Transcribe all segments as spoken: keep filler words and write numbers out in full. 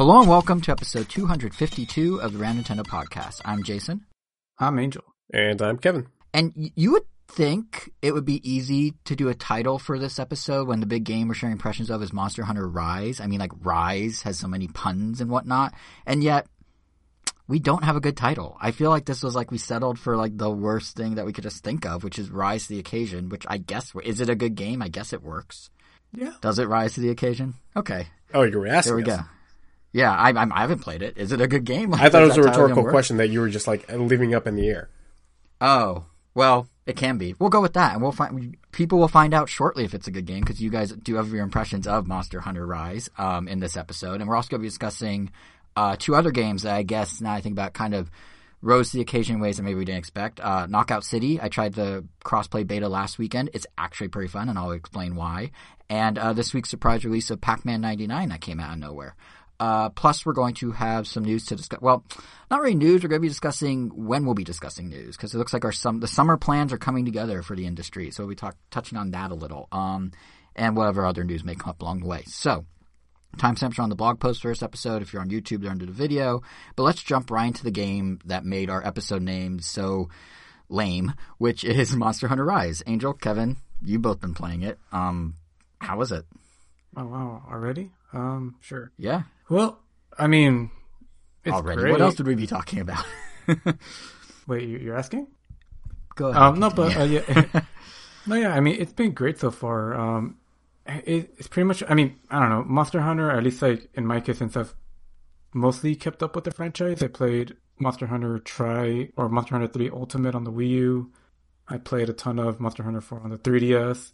Hello and welcome to episode two fifty-two of the Random Nintendo Podcast. I'm Jason. I'm Angel. And I'm Kevin. And y- you would think it would be easy to do a title for this episode when the big game we're sharing impressions of is Monster Hunter Rise. I mean, like, Rise has so many puns and whatnot, and yet we don't have a good title. I feel like this was like we settled for like the worst thing that we could just think of, which is Rise to the Occasion, which I guess, is it a good game? I guess it works. Yeah. Does it rise to the occasion? Okay. Oh, you were asking us. There we us. go. Yeah, I, I I haven't played it. Is it a good game? Like, I thought it was a rhetorical question that you were just like leaving up in the air. Oh, well, it can be. We'll go with that, and we'll find people will find out shortly if it's a good game because you guys do have your impressions of Monster Hunter Rise um, in this episode, and we're also going to be discussing uh, two other games that I guess now I think about kind of rose to the occasion in ways that maybe we didn't expect. Uh, Knockout City. I tried the crossplay beta last weekend. It's actually pretty fun, and I'll explain why. And uh, this week's surprise release of Pac-Man ninety-nine that came out of nowhere. Uh, plus, we're going to have some news to discuss. Well, not really news. We're going to be discussing when we'll be discussing news because it looks like our some the summer plans are coming together for the industry. So we'll be talk, touching on that a little, um, and whatever other news may come up along the way. So, timestamps are on the blog post for this episode. If you're on YouTube, they're under the video. But let's jump right into the game that made our episode name so lame, which is Monster Hunter Rise. Angel, Kevin, you've both been playing it. Um, how was it? Oh wow! Already? Um, sure. Yeah. Well, I mean, it's Already. great. What else would we be talking about? Wait, you're asking? Go ahead. Um, no, but uh, yeah, no, yeah. I mean, it's been great so far. Um, it, it's pretty much. I mean, I don't know. Monster Hunter, or at least like in my case, since I've mostly kept up with the franchise, I played Monster Hunter Tri or Monster Hunter three Ultimate on the Wii U. I played a ton of Monster Hunter four on the three D S.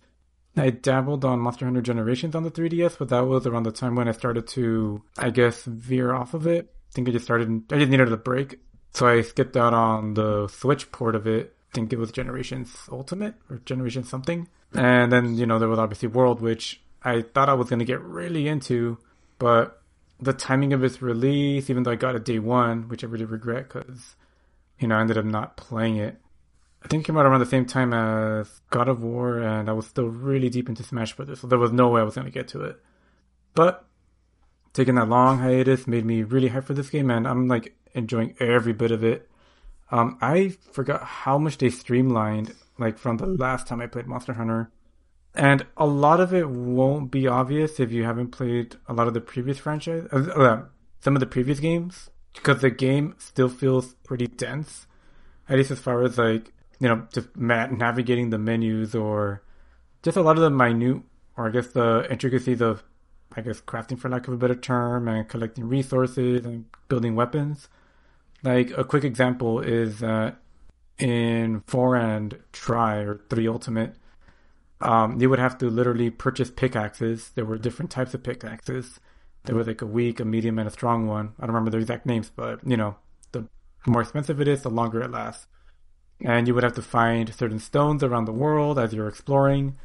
I dabbled on Monster Hunter Generations on the three D S, but that was around the time when I started to, I guess, veer off of it. I think I just started, I just needed a break. So I skipped out on the Switch port of it. I think it was Generations Ultimate or Generations something. And then, you know, there was obviously World, which I thought I was going to get really into, but the timing of its release, even though I got it day one, which I really regret because, you know, I ended up not playing it. I think it came out around the same time as God of War, and I was still really deep into Smash Brothers, so there was no way I was going to get to it. But taking that long hiatus made me really hyped for this game, and I'm like enjoying every bit of it. Um, I forgot how much they streamlined like from the last time I played Monster Hunter, and a lot of it won't be obvious if you haven't played a lot of the previous franchise, uh, some of the previous games, because the game still feels pretty dense, at least as far as like, you know, just navigating the menus or just a lot of the minute, or I guess the intricacies of, I guess, crafting for lack of a better term, and collecting resources and building weapons. Like, a quick example is uh, in four and Try, or three Ultimate, um, you would have to literally purchase pickaxes. There were different types of pickaxes. There was like a weak, a medium, and a strong one. I don't remember their exact names, but, you know, the more expensive it is, the longer it lasts. And you would have to find certain stones around the world as you're exploring.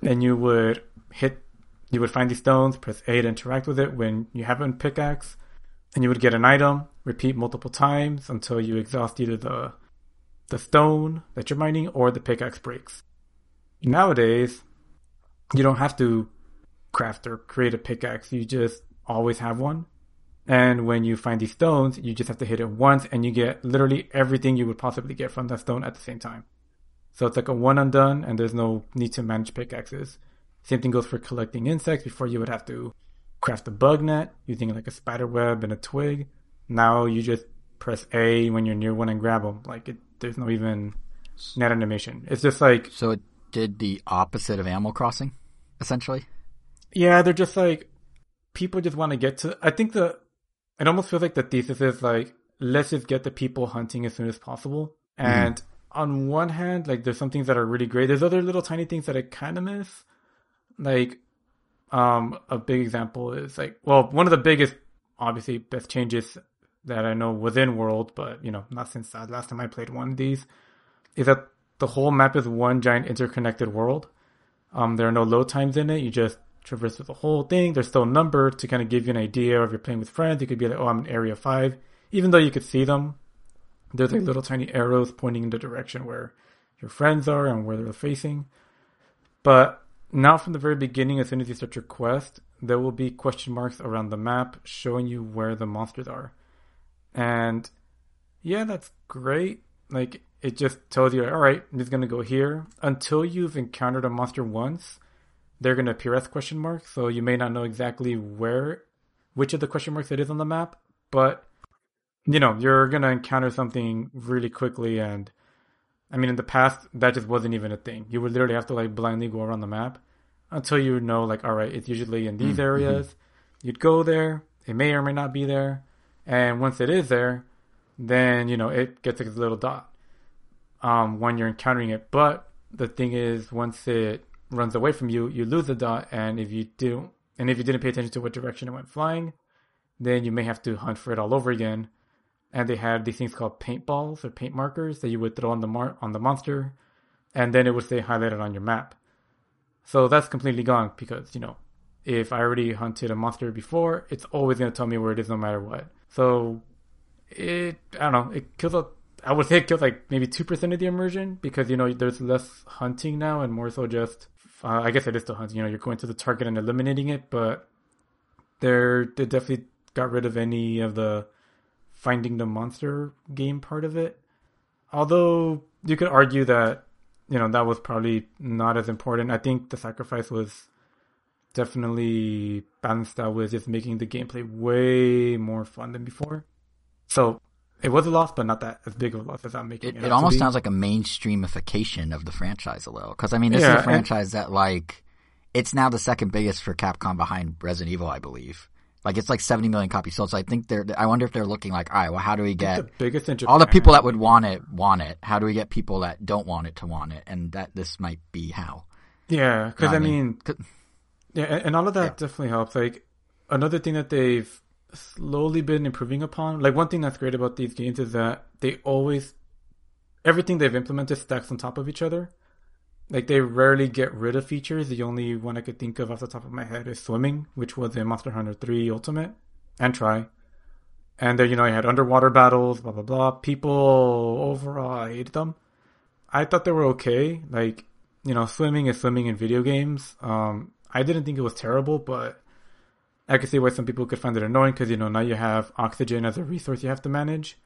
And you would hit, you would find these stones, press A to interact with it when you have a pickaxe. And you would get an item, repeat multiple times until you exhaust either the the stone that you're mining or the pickaxe breaks. Nowadays, you don't have to craft or create a pickaxe. You just always have one. And when you find these stones, you just have to hit it once and you get literally everything you would possibly get from that stone at the same time. So it's like a one and done, and there's no need to manage pickaxes. Same thing goes for collecting insects. Before, you would have to craft a bug net using like a spider web and a twig. Now you just press A when you're near one and grab them. Like it, there's no even net animation. It's just like... So it did the opposite of Animal Crossing, essentially? Yeah, they're just like... People just want to get to... I think the... It almost feels like the thesis is like, let's just get the people hunting as soon as possible. And mm. on one hand, like there's some things that are really great. There's other little tiny things that I kind of miss. Like, um, a big example is like, well, one of the biggest, obviously, best changes that I know within World, but you know, not since the last time I played one of these, is that the whole map is one giant interconnected world. Um, there are no load times in it. You just traverse the whole thing. There's still numbers to kind of give you an idea. If you're playing with friends, you could be like, oh, I'm in area five. Even though you could see them, there's like little tiny arrows pointing in the direction where your friends are and where they're facing. But Now from the very beginning, as soon as you start your quest, there will be question marks around the map showing you where the monsters are. And yeah, that's great. Like, it just tells you, all right, I'm just going to go here. Until you've encountered a monster once, they're going to appear as question marks. So you may not know exactly where, which of the question marks it is on the map. But, you know, you're going to encounter something really quickly. And I mean, in the past, that just wasn't even a thing. You would literally have to, like, blindly go around the map until you know, like, all right, it's usually in these mm-hmm. areas. You'd go there. It may or may not be there. And once it is there, then, you know, it gets a little dot um, when you're encountering it. But the thing is, once it runs away from you, you lose the dot. And if you do, and if you didn't pay attention to what direction it went flying, then you may have to hunt for it all over again. And they had these things called paintballs or paint markers that you would throw on the mar- on the monster. And then it would stay highlighted on your map. So that's completely gone because, you know, if I already hunted a monster before, it's always going to tell me where it is no matter what. So it, I don't know, it kills, a, I would say it kills like maybe two percent of the immersion because, you know, there's less hunting now and more so just, uh, I guess it is still hunting, you know, you're going to the target and eliminating it, but they're, they definitely got rid of any of the finding the monster game part of it. Although you could argue that, you know, that was probably not as important. I think the sacrifice was definitely balanced out with just making the gameplay way more fun than before. So it was a loss, but not that as big of a loss as I'm making it. It, it almost sounds like a mainstreamification of the franchise a little. Because, I mean, this yeah, is a franchise and, that, like, it's now the second biggest for Capcom behind Resident Evil, I believe. Like, it's like seventy million copies sold. So I think they're, I wonder if they're looking like, all right, well, how do we get the biggest in Japan, all the people that would want it, want it? How do we get people that don't want it to want it? And that this might be how. Yeah, because, you know I mean, mean yeah, and all of that yeah. definitely helps. Like, another thing that they've slowly been improving upon, like, one thing that's great about these games is that they always, everything they've implemented stacks on top of each other. Like, they rarely get rid of features. The only one I could think of off the top of my head is swimming, which was in Monster Hunter three Ultimate and Try. And there, you know, you had underwater battles, blah, blah, blah. People overall, I hated them. I thought they were okay. Like, you know, swimming is swimming in video games. Um, I didn't think it was terrible, but I could see why some people could find it annoying because, you know, now you have oxygen as a resource you have to manage.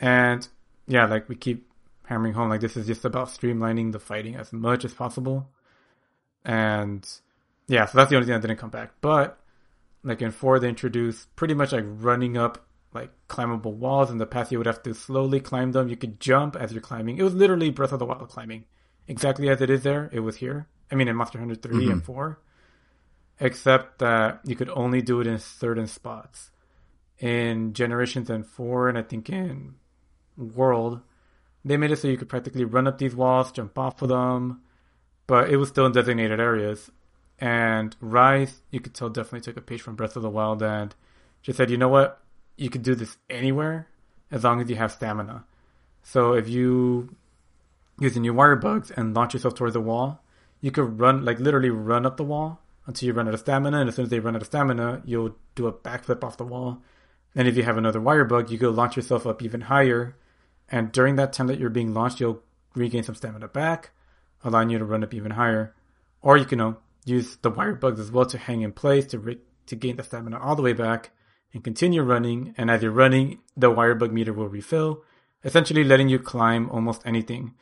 And, yeah, like, we keep hammering home, like, this is just about streamlining the fighting as much as possible. And yeah, so that's the only thing that didn't come back. But like in four, they introduced pretty much like running up like climbable walls. In the past, you would have to slowly climb them. You could jump as you're climbing. It was literally Breath of the Wild climbing. Exactly as it is there, it was here. I mean, in Monster Hunter three mm-hmm. and four. Except that you could only do it in certain spots. In Generations and four, and I think in World, they made it so you could practically run up these walls, jump off of them, but it was still in designated areas. And Rise, you could tell, definitely took a page from Breath of the Wild and just said, you know what? You could do this anywhere as long as you have stamina. So if you use the new wire bugs and launch yourself towards the wall, you could run, like literally run up the wall until you run out of stamina. And as soon as they run out of stamina, you'll do a backflip off the wall. And if you have another wire bug, you go launch yourself up even higher. And during that time that you're being launched, you'll regain some stamina back, allowing you to run up even higher. Or you can, you know, use the wire bugs as well to hang in place to re- to gain the stamina all the way back and continue running. And as you're running, the wire bug meter will refill, essentially letting you climb almost anything.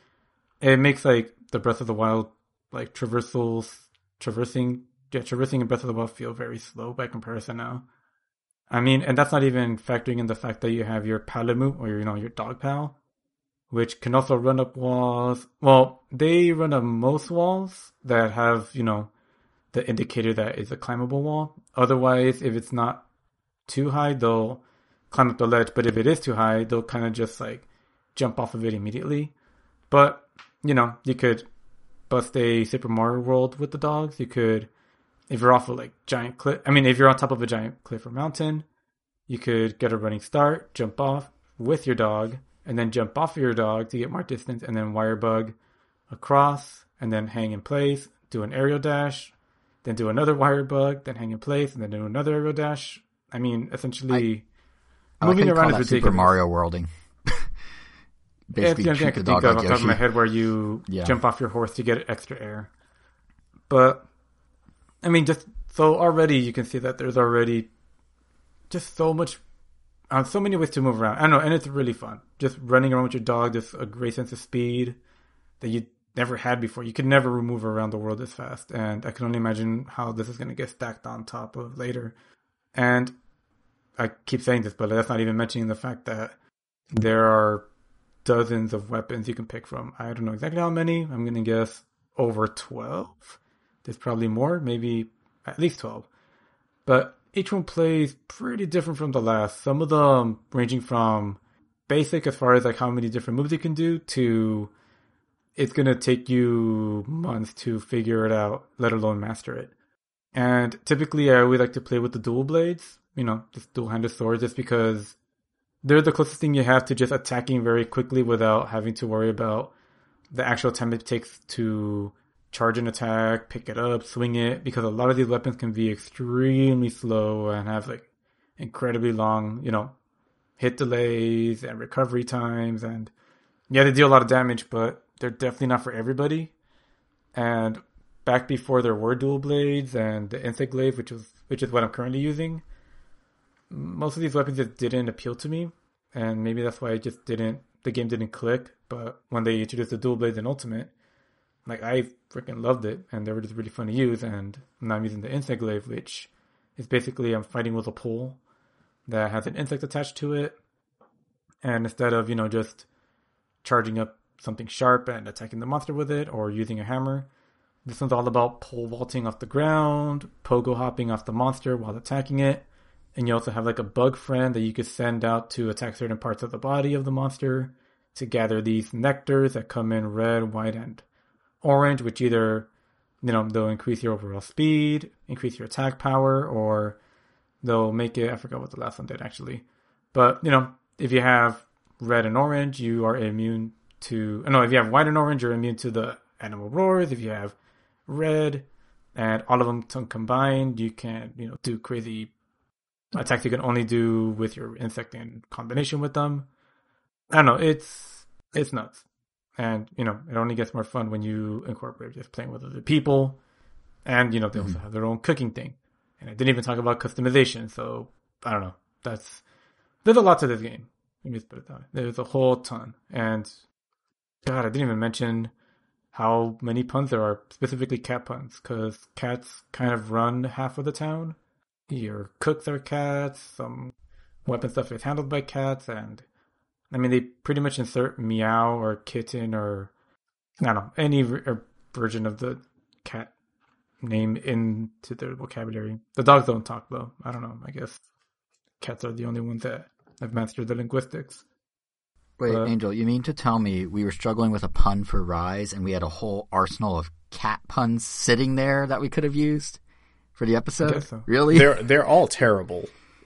It makes like the Breath of the Wild, like traversals, traversing, yeah, traversing in Breath of the Wild feel very slow by comparison now. I mean, and that's not even factoring in the fact that you have your Palamute or, your, you know, your dog pal, which can also run up walls. Well, they run up most walls that have, you know, the indicator that is a climbable wall. Otherwise, if it's not too high, they'll climb up the ledge. But if it is too high, they'll kind of just, like, jump off of it immediately. But, you know, you could bust a Super Mario World with the dogs. You could... If you're off of like giant cliff, I mean, if you're on top of a giant cliff or mountain, you could get a running start, jump off with your dog, and then jump off of your dog to get more distance, and then wire bug across, and then hang in place, do an aerial dash, then do another wire bug, then hang in place, and then do another aerial dash. I mean, essentially, I, moving I around is ridiculous. Super Mario worlding. Basically, yeah, it's the only thing I could think of off the top of my head where you yeah. jump off your horse to get extra air, but. I mean, just so already you can see that there's already just so much, uh, so many ways to move around. I don't know, and it's really fun. Just running around with your dog, just a great sense of speed that you never had before. You could never move around the world as fast, and I can only imagine how this is going to get stacked on top of later. And I keep saying this, but that's not even mentioning the fact that there are dozens of weapons you can pick from. I don't know exactly how many. I'm going to guess over twelve. There's probably more, maybe at least twelve. But each one plays pretty different from the last. Some of them ranging from basic as far as like how many different moves you can do to it's going to take you months to figure it out, let alone master it. And typically I always like to play with the dual blades, you know, just dual-handed swords, just because they're the closest thing you have to just attacking very quickly without having to worry about the actual time it takes to charge an attack, pick it up, swing it, because a lot of these weapons can be extremely slow and have like incredibly long, you know, hit delays and recovery times. And yeah, they deal a lot of damage, but they're definitely not for everybody. And back before there were dual blades and the insect glaive, which was which is what I'm currently using, most of these weapons just didn't appeal to me, and maybe that's why it just didn't, the game didn't click. But when they introduced the dual blades in Ultimate, like, I freaking loved it, and they were just really fun to use. And now I'm using the insect glaive, which is basically I'm fighting with a pole that has an insect attached to it, and instead of, you know, just charging up something sharp and attacking the monster with it or using a hammer, this one's all about pole vaulting off the ground, pogo hopping off the monster while attacking it. And you also have like a bug friend that you could send out to attack certain parts of the body of the monster to gather these nectars that come in red, white, and orange, which either, you know, they'll increase your overall speed, increase your attack power, or they'll make it, I forgot what the last one did actually. But, you know, if you have red and orange, you are immune to, no, if you have white and orange, you're immune to the animal roars. If you have red and all of them combined, you can, you know, do crazy attacks you can only do with your insect in combination with them. I don't know, it's it's nuts. And, you know, it only gets more fun when you incorporate just playing with other people. And, you know, they mm-hmm. also have their own cooking thing. And I didn't even talk about customization, so I don't know. That's There's a lot to this game. Let me just put it that way. There's a whole ton. And, God, I didn't even mention how many puns there are, specifically cat puns, because cats kind of run half of the town. Your cooks are cats, some weapon stuff is handled by cats, and I mean, they pretty much insert meow or kitten or, I don't know, any re- version of the cat name into their vocabulary. The dogs don't talk, though. I don't know. I guess cats are the only ones that have mastered the linguistics. Wait, but, Angel, you mean to tell me we were struggling with a pun for Rise, and we had a whole arsenal of cat puns sitting there that we could have used? For the episode? So. Really? They're they're all terrible.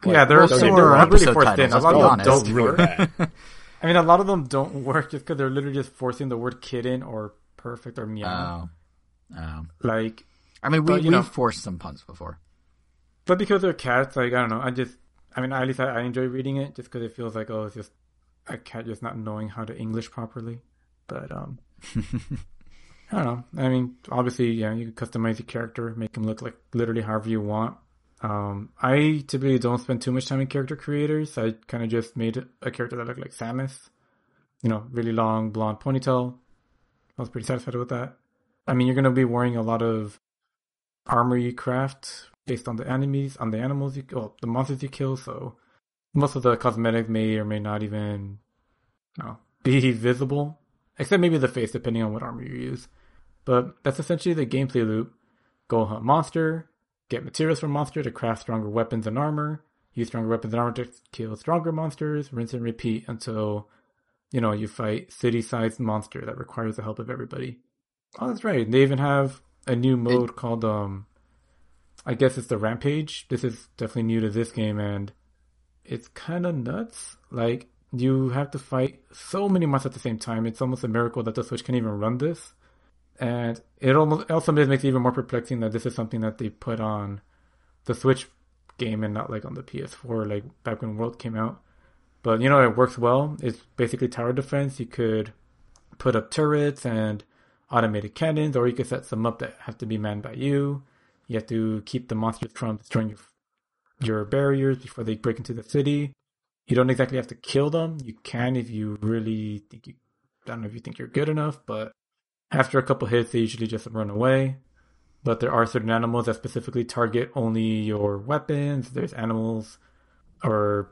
Like, yeah, they're, they're, they're, they're really forced titles, in. A lot of them honest. Don't work. I mean, a lot of them don't work just because they're literally just forcing the word kitten or perfect or meow. Oh. Oh. Like, I mean, we, but, you know, we've forced some puns before. But because they're cats, like, I don't know. I just, I mean, at least I, I enjoy reading it just because it feels like, oh, it's just a cat just not knowing how to English properly. But, um, I don't know. I mean, obviously, yeah, you can customize your character, make him look like literally however you want. Um, I typically don't spend too much time in character creators. I kind of just made a character that looked like Samus. You know, really long blonde ponytail. I was pretty satisfied with that. I mean, you're going to be wearing a lot of armor you craft based on the enemies, on the animals, you, well, the monsters you kill. So most of the cosmetics may or may not even, you know, be visible. Except maybe the face, depending on what armor you use. But that's essentially the gameplay loop. Go hunt monster, get materials from monster to craft stronger weapons and armor, use stronger weapons and armor to kill stronger monsters, rinse and repeat until, you know, you fight city-sized monster that requires the help of everybody. Oh, that's right. They even have a new mode it, called, um, I guess it's the Rampage. This is definitely new to this game, and it's kind of nuts. Like, you have to fight so many monsters at the same time. It's almost a miracle that the Switch can even run this. And it almost also makes it even more perplexing that this is something that they put on the Switch game and not like on the P S four, like back when World came out. But, you know, it works well. It's basically tower defense. You could put up turrets and automated cannons, or you could set some up that have to be manned by you. You have to keep the monsters from destroying your, your barriers before they break into the city. You don't exactly have to kill them. You can if you really think you... I don't know if you think you're good enough, but after a couple hits, they usually just run away. But there are certain animals that specifically target only your weapons. There's animals or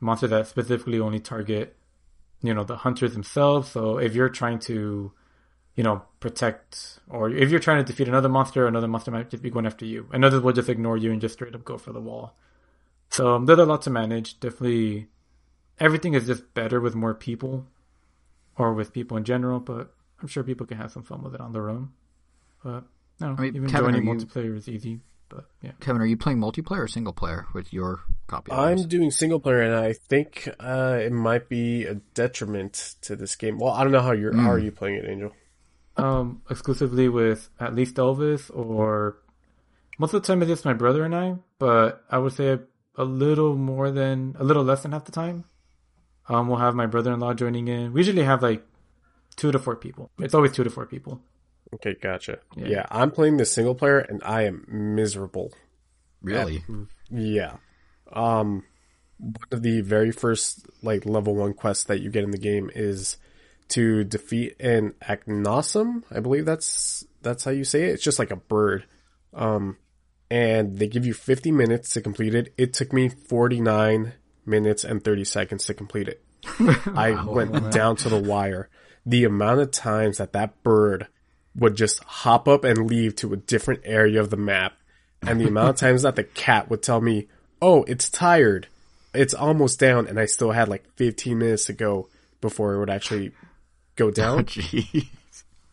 monsters that specifically only target, you know, the hunters themselves. So if you're trying to, you know, protect, or if you're trying to defeat another monster, another monster might just be going after you. And others will just ignore you and just straight up go for the wall. So um, there's a lot to manage. Definitely everything is just better with more people or with people in general, but I'm sure people can have some fun with it on their own. But no, I mean, even Kevin, joining multiplayer you, is easy. But yeah, Kevin, are you playing multiplayer or single player with your copy? Of I'm ours? doing single player, and I think uh, it might be a detriment to this game. Well, I don't know how you're. Mm. How are you playing it, Angel? Um, exclusively with at least Elvis, or most of the time it's just my brother and I. But I would say a little more than a little less than half the time. Um, we'll have my brother-in-law joining in. We usually have like two to four people. It's always two to four people. Okay, gotcha. Yeah, yeah I'm playing the single player, and I am miserable. Really? Um, yeah. Um, one of the very first like level one quests that you get in the game is to defeat an agnosum. I believe that's that's how you say it. It's just like a bird. Um, and they give you fifty minutes to complete it. It took me forty-nine minutes and thirty seconds to complete it. I wow, went man. down to the wire. The amount of times that that bird would just hop up and leave to a different area of the map, and the amount of times that the cat would tell me, oh, it's tired, it's almost down, and I still had like fifteen minutes to go before it would actually go down. Oh,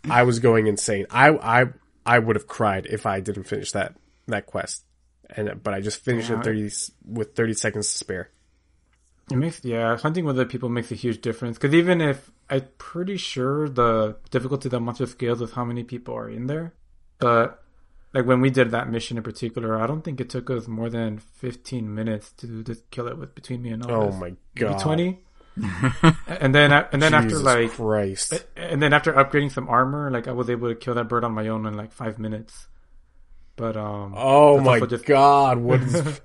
I was going insane. I I I would have cried if I didn't finish that that quest. And but I just finished yeah. it thirty with thirty seconds to spare. It makes, yeah, hunting with other people makes a huge difference. Because even if, I'm pretty sure the difficulty that monster scales is how many people are in there. But, like, when we did that mission in particular, I don't think it took us more than fifteen minutes to just kill it with between me and others. Oh, my God. Maybe twenty. and then, and then after, like, Christ. And then after upgrading some armor, like, I was able to kill that bird on my own in, like, five minutes. But, um... Oh, my just... God. What is...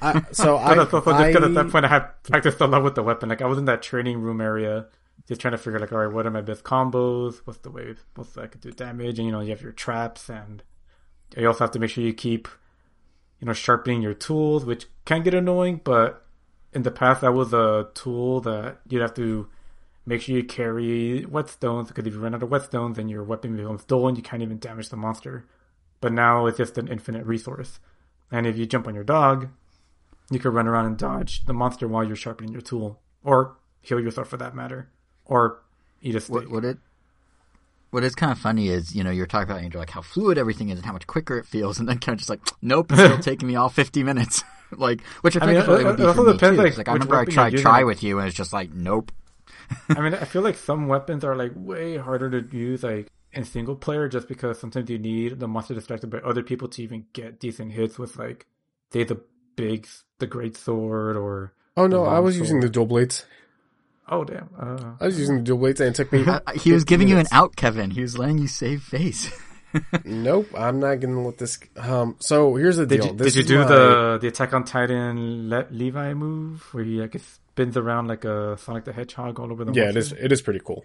I, so I, I, so I just at that point I had practiced a lot with the weapon. Like I was in that training room area, just trying to figure like, all right, what are my best combos? What's the way? What's that I could do damage? And you know, you have your traps, and you also have to make sure you keep, you know, sharpening your tools, which can get annoying. But in the past, that was a tool that you'd have to make sure you carry whetstones, because if you run out of whetstones, then your weapon becomes dull and you can't even damage the monster. But now it's just an infinite resource, and if you jump on your dog, you could run around and dodge the monster while you're sharpening your tool, or heal yourself for that matter, or eat a steak. What, what it, what is kind of funny is, you know, you're talking about, Angel, like how fluid everything is and how much quicker it feels, and then kind of just like, nope, it's still taking me all fifty minutes. Like, which I, I think mean, it, it would be for me too. Like, like I remember I tried try with you, and it's just like, nope. I mean, I feel like some weapons are like way harder to use, like in single player, just because sometimes you need the monster distracted by other people to even get decent hits with, like, say the big. The great sword, or oh no, I was sword. using the dual blades. Oh damn, uh, I was using the dual blades, and it took me. I, I, he was giving minutes. you an out, Kevin. He was letting you save face. Nope, I'm not gonna let this. Um, so here's the did deal. You, this did you do my... the the Attack on Titan Le- Levi move, where he like spins around like a Sonic the Hedgehog all over the? Yeah, monster? it is. It is pretty cool.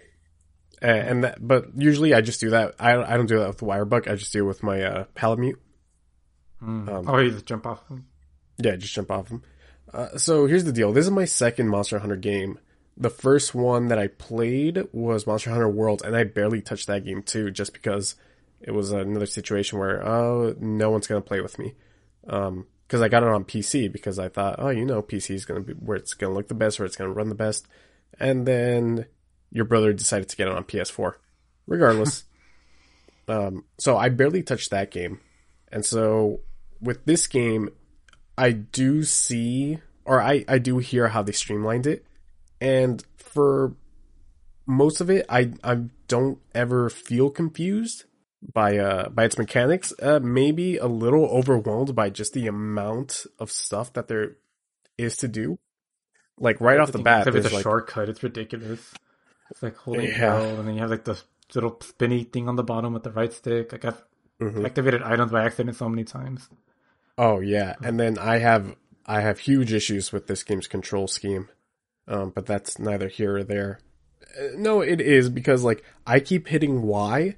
Uh, and that, but usually I just do that. I I don't do that with the wire buck. I just do it with my uh, Palamute. Mm. Um, oh, you just jump off. Yeah, just jump off them. Uh, so here's the deal. This is my second Monster Hunter game. The first one that I played was Monster Hunter World, and I barely touched that game too, just because it was another situation where, oh, no one's going to play with me. Um, because I got it on P C because I thought, oh, you know, P C is going to be where it's going to look the best, where it's going to run the best. And then your brother decided to get it on P S four. Regardless. um, so I barely touched that game. And so with this game, I do see, or I, I do hear how they streamlined it. And for most of it, I, I don't ever feel confused by uh by its mechanics. Uh, maybe a little overwhelmed by just the amount of stuff that there is to do. Like right off the bat, there's like a shortcut. It's ridiculous. It's like holding L, yeah. and then you have like the little spinny thing on the bottom with the right stick. Like I've Mm-hmm. Activated items by accident so many times. Oh yeah, and then I have I have huge issues with this game's control scheme, um, but that's neither here or there. No, it is, because like I keep hitting Y,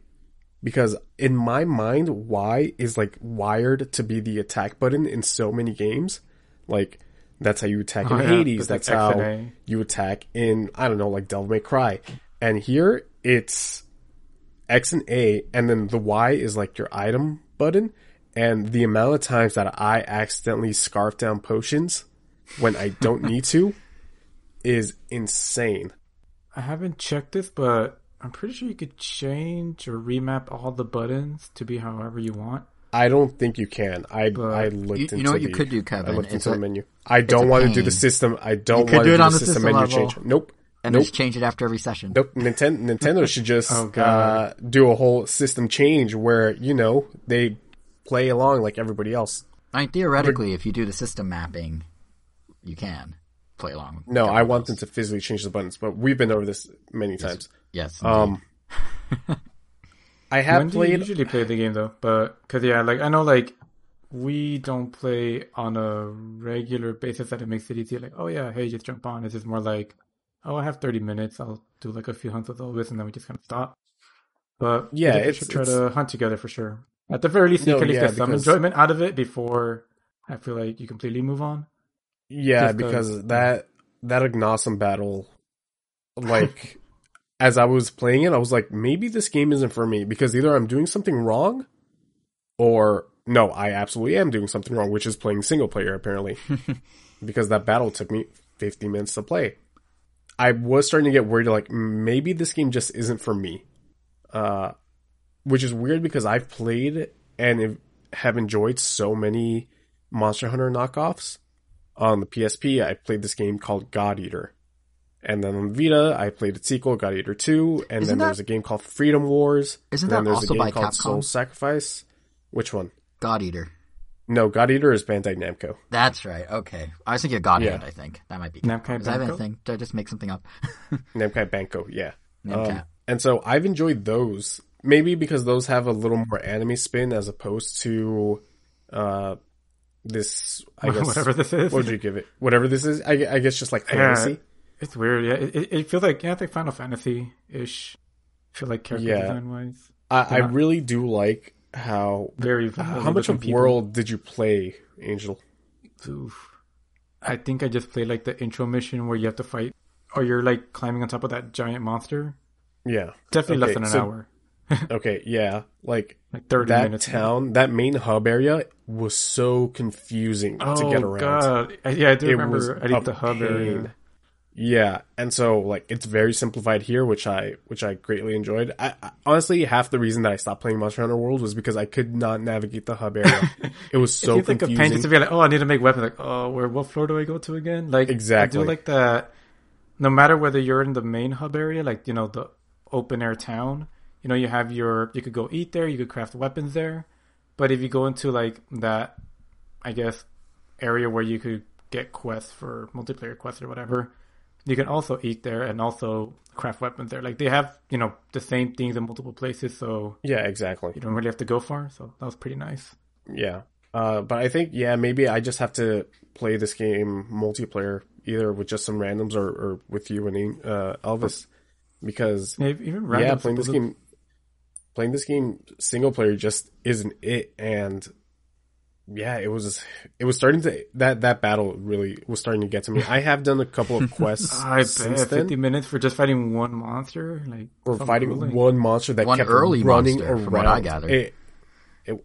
because in my mind Y is like wired to be the attack button in so many games. Like that's how you attack in oh, yeah. Hades. That's like how you attack in, I don't know, like Devil May Cry. And here it's X and A, and then the Y is like your item button. And the amount of times that I accidentally scarf down potions when I don't need to is insane. I haven't checked this, but I'm pretty sure you could change or remap all the buttons to be however you want. I don't think you can. I but I looked you, into the... You know what the, you could do, Kevin? I looked into a, the menu. I don't want pain. to do the system. I don't want to do, do the system, system menu level. change. Nope. And nope. just change it after every session. Nope. Ninten- Nintendo should just oh, uh, do a whole system change where, you know, they play along like everybody else. I mean, theoretically, Re- if you do the system mapping, you can play along. No, I want else. them to physically change the buttons, but we've been over this many yes. times. Yes. Um, I have when played... do you usually play the game, though? But, because, yeah, like, I know, like, we don't play on a regular basis that it makes it easy. Like, oh, yeah, hey, just jump on. It's just more like, oh, I have thirty minutes. I'll do, like, a few hunts with all this, and then we just kind of stop. But yeah, we should try it's... to hunt together for sure. At the very least, you no, can yeah, get because... some enjoyment out of it before I feel like you completely move on. Yeah, just because to... that that Agnosum battle, like... As I was playing it, I was like, maybe this game isn't for me, because either I'm doing something wrong, or no, I absolutely am doing something wrong, which is playing single player, apparently, because that battle took me fifty minutes to play. I was starting to get worried, like, maybe this game just isn't for me, uh, which is weird because I've played and have enjoyed so many Monster Hunter knockoffs. On the P S P, I played this game called God Eater. And then on Vita, I played a sequel, God Eater two, and isn't then that, there was a game called Freedom Wars. Isn't that also by Capcom? And then there's a game called Capcom? Soul Sacrifice. Which one? God Eater. No, God Eater is Bandai Namco. That's right. Okay. I was thinking of Godhead, yeah. I think. That might be Namco. Is that a thing? Did I just make something up? Namco Banco, yeah. Namco. Um, and so I've enjoyed those, maybe because those have a little more anime spin as opposed to... uh this, I guess... Whatever this is. What would you give it? Whatever this is? I, I guess just like fantasy. Yeah. It's weird, yeah. It, it, it feels like, yeah, it's like Final Fantasy-ish. I feel like character yeah. design-wise. I, I really do like how... Very How, how much of people. World did you play, Angel? Oof. I think I just played, like, the intro mission where you have to fight, or you're, like, climbing on top of that giant monster. Yeah. Definitely okay, less than an so, hour. okay, yeah. Like, like thirty that minutes town, now. That main hub area was so confusing oh, to get around. Oh, God. Yeah, I do it remember. I did the hub pain. area. Yeah, and so like it's very simplified here, which I which I greatly enjoyed. I, I, honestly, half the reason that I stopped playing Monster Hunter World was because I could not navigate the hub area. It was so it confusing. Like a pain just to be like, oh, I need to make weapons. Like, oh, where what floor do I go to again? Like, exactly. I do like that. No matter whether you're in the main hub area, like you know the open air town, you know you have your you could go eat there, you could craft weapons there. But if you go into like that, I guess area where you could get quests for multiplayer quests or whatever. You can also eat there and also craft weapons there. Like, they have, you know, the same things in multiple places, so... Yeah, exactly. You don't really have to go far, so that was pretty nice. Yeah. Uh, but I think, yeah, maybe I just have to play this game multiplayer, either with just some randoms or, or with you and uh, Elvis, because... Yeah, even randoms. Yeah, playing this, game, playing this game single player just isn't it, and... Yeah, it was it was starting to that that battle really was starting to get to me. I have done a couple of quests I since bet, then. Fifty minutes for just fighting one monster, like or fighting ruling. one monster that one kept early running monster, around. From what I gathered, it, it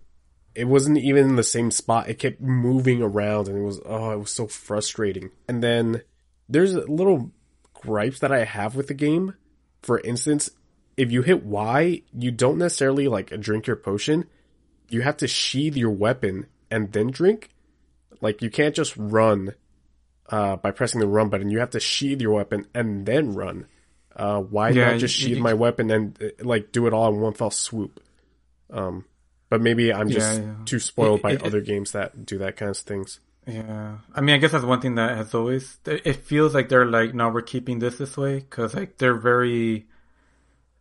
it wasn't even in the same spot. It kept moving around, and it was oh, it was so frustrating. And then there's little gripes that I have with the game. For instance, if you hit Y, you don't necessarily like drink your potion. You have to sheathe your weapon. And then drink, like you can't just run uh, by pressing the run button. You have to sheathe your weapon and then run. Uh, why yeah, not just sheathe my weapon and like do it all in one fell swoop? Um, but maybe I'm just yeah, yeah. too spoiled it, by it, other it, games that do that kind of things. Yeah, I mean, I guess that's one thing that has always. It feels like they're like, no, we're keeping this this way because like they're very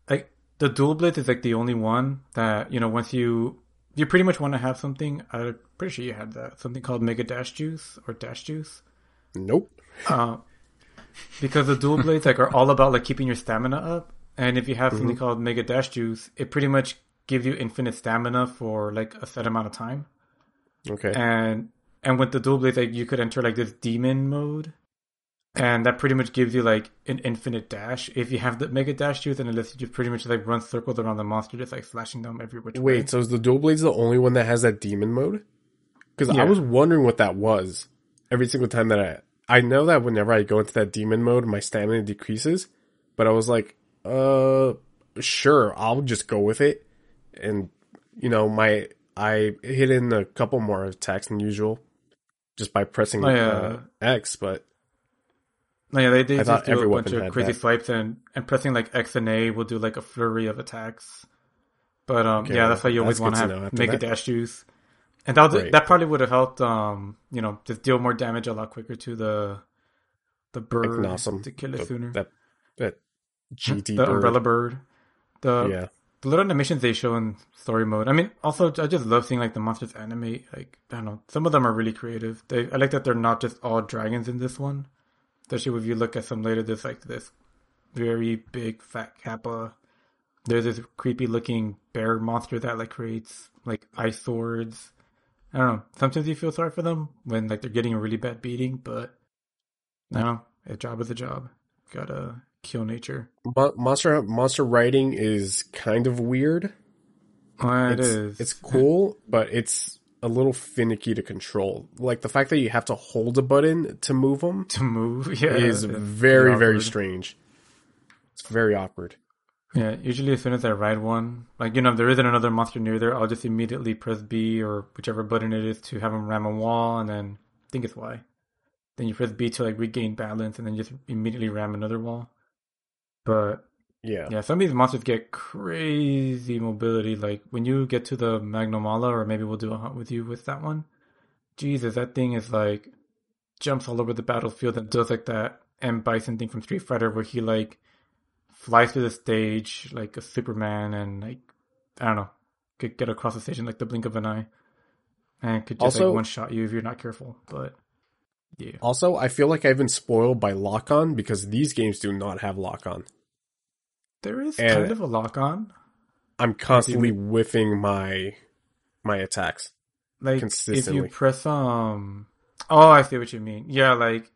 like the Dual Blitz is like the only one that you know once you. you pretty much want to have something. I'm pretty sure you had that. Something called Mega Dash Juice or Dash Juice. Nope. Uh, because the dual blades like are all about like keeping your stamina up. And if you have something mm-hmm. called Mega Dash Juice, it pretty much gives you infinite stamina for like a set amount of time. Okay. And and with the dual blades, like you could enter like this demon mode. And that pretty much gives you like an infinite dash. If you have the Mega Dash Juice, and it lets you pretty much like run circles around the monster, just like slashing them every which way. Wait, so is the dual blades the only one that has that demon mode? Because yeah. I was wondering what that was. Every single time that I... I know that whenever I go into that demon mode, my stamina decreases. But I was like, uh, sure, I'll just go with it. And, you know, my... I hit in a couple more attacks than usual just by pressing oh, yeah. uh, X, but... No, yeah, they, they just do a bunch of crazy that. swipes, and, and pressing like X and A will do like a flurry of attacks. But um, okay, yeah, that's why you always want to have Mega Dash Juice, and that was, that probably would have helped um, you know, just deal more damage a lot quicker to the the bird awesome. to kill it the, sooner. That that G T the bird. umbrella bird, the yeah. the little animations they show in story mode. I mean, also I just love seeing like the monsters animate. Like I don't know, some of them are really creative. They I like that they're not just all dragons in this one. Especially if you look at some later, there's like this very big fat kappa. There's this creepy looking bear monster that like creates like ice swords. I don't know. Sometimes you feel sorry for them when like they're getting a really bad beating, but I don't know. A job is a job. Gotta kill nature. Monster monster riding is kind of weird. Uh, it it's, is. It's cool, but it's a little finicky to control. Like the fact that you have to hold a button to move them to move yeah, is very very strange. It's very awkward. Yeah, usually as soon as I ride one, like, you know, if there isn't another monster near there, I'll just immediately press B or whichever button it is to have them ram a wall, and then I think it's Y. Then you press B to like regain balance, and then just immediately ram another wall. But yeah, yeah. Some of these monsters get crazy mobility. Like when you get to the Magnamalo, or maybe we'll do a hunt with you with that one. Jesus, that thing is like jumps all over the battlefield and does like that M. Bison thing from Street Fighter, where he like flies through the stage like a Superman, and like I don't know, could get across the stage in like the blink of an eye, and could just also, like one shot you if you're not careful. But yeah. Also, I feel like I've been spoiled by lock on because these games do not have lock on. There is and kind of a lock-on. I'm constantly whiffing my my attacks. Like, consistently. If you press... um, Oh, I see what you mean. Yeah, like,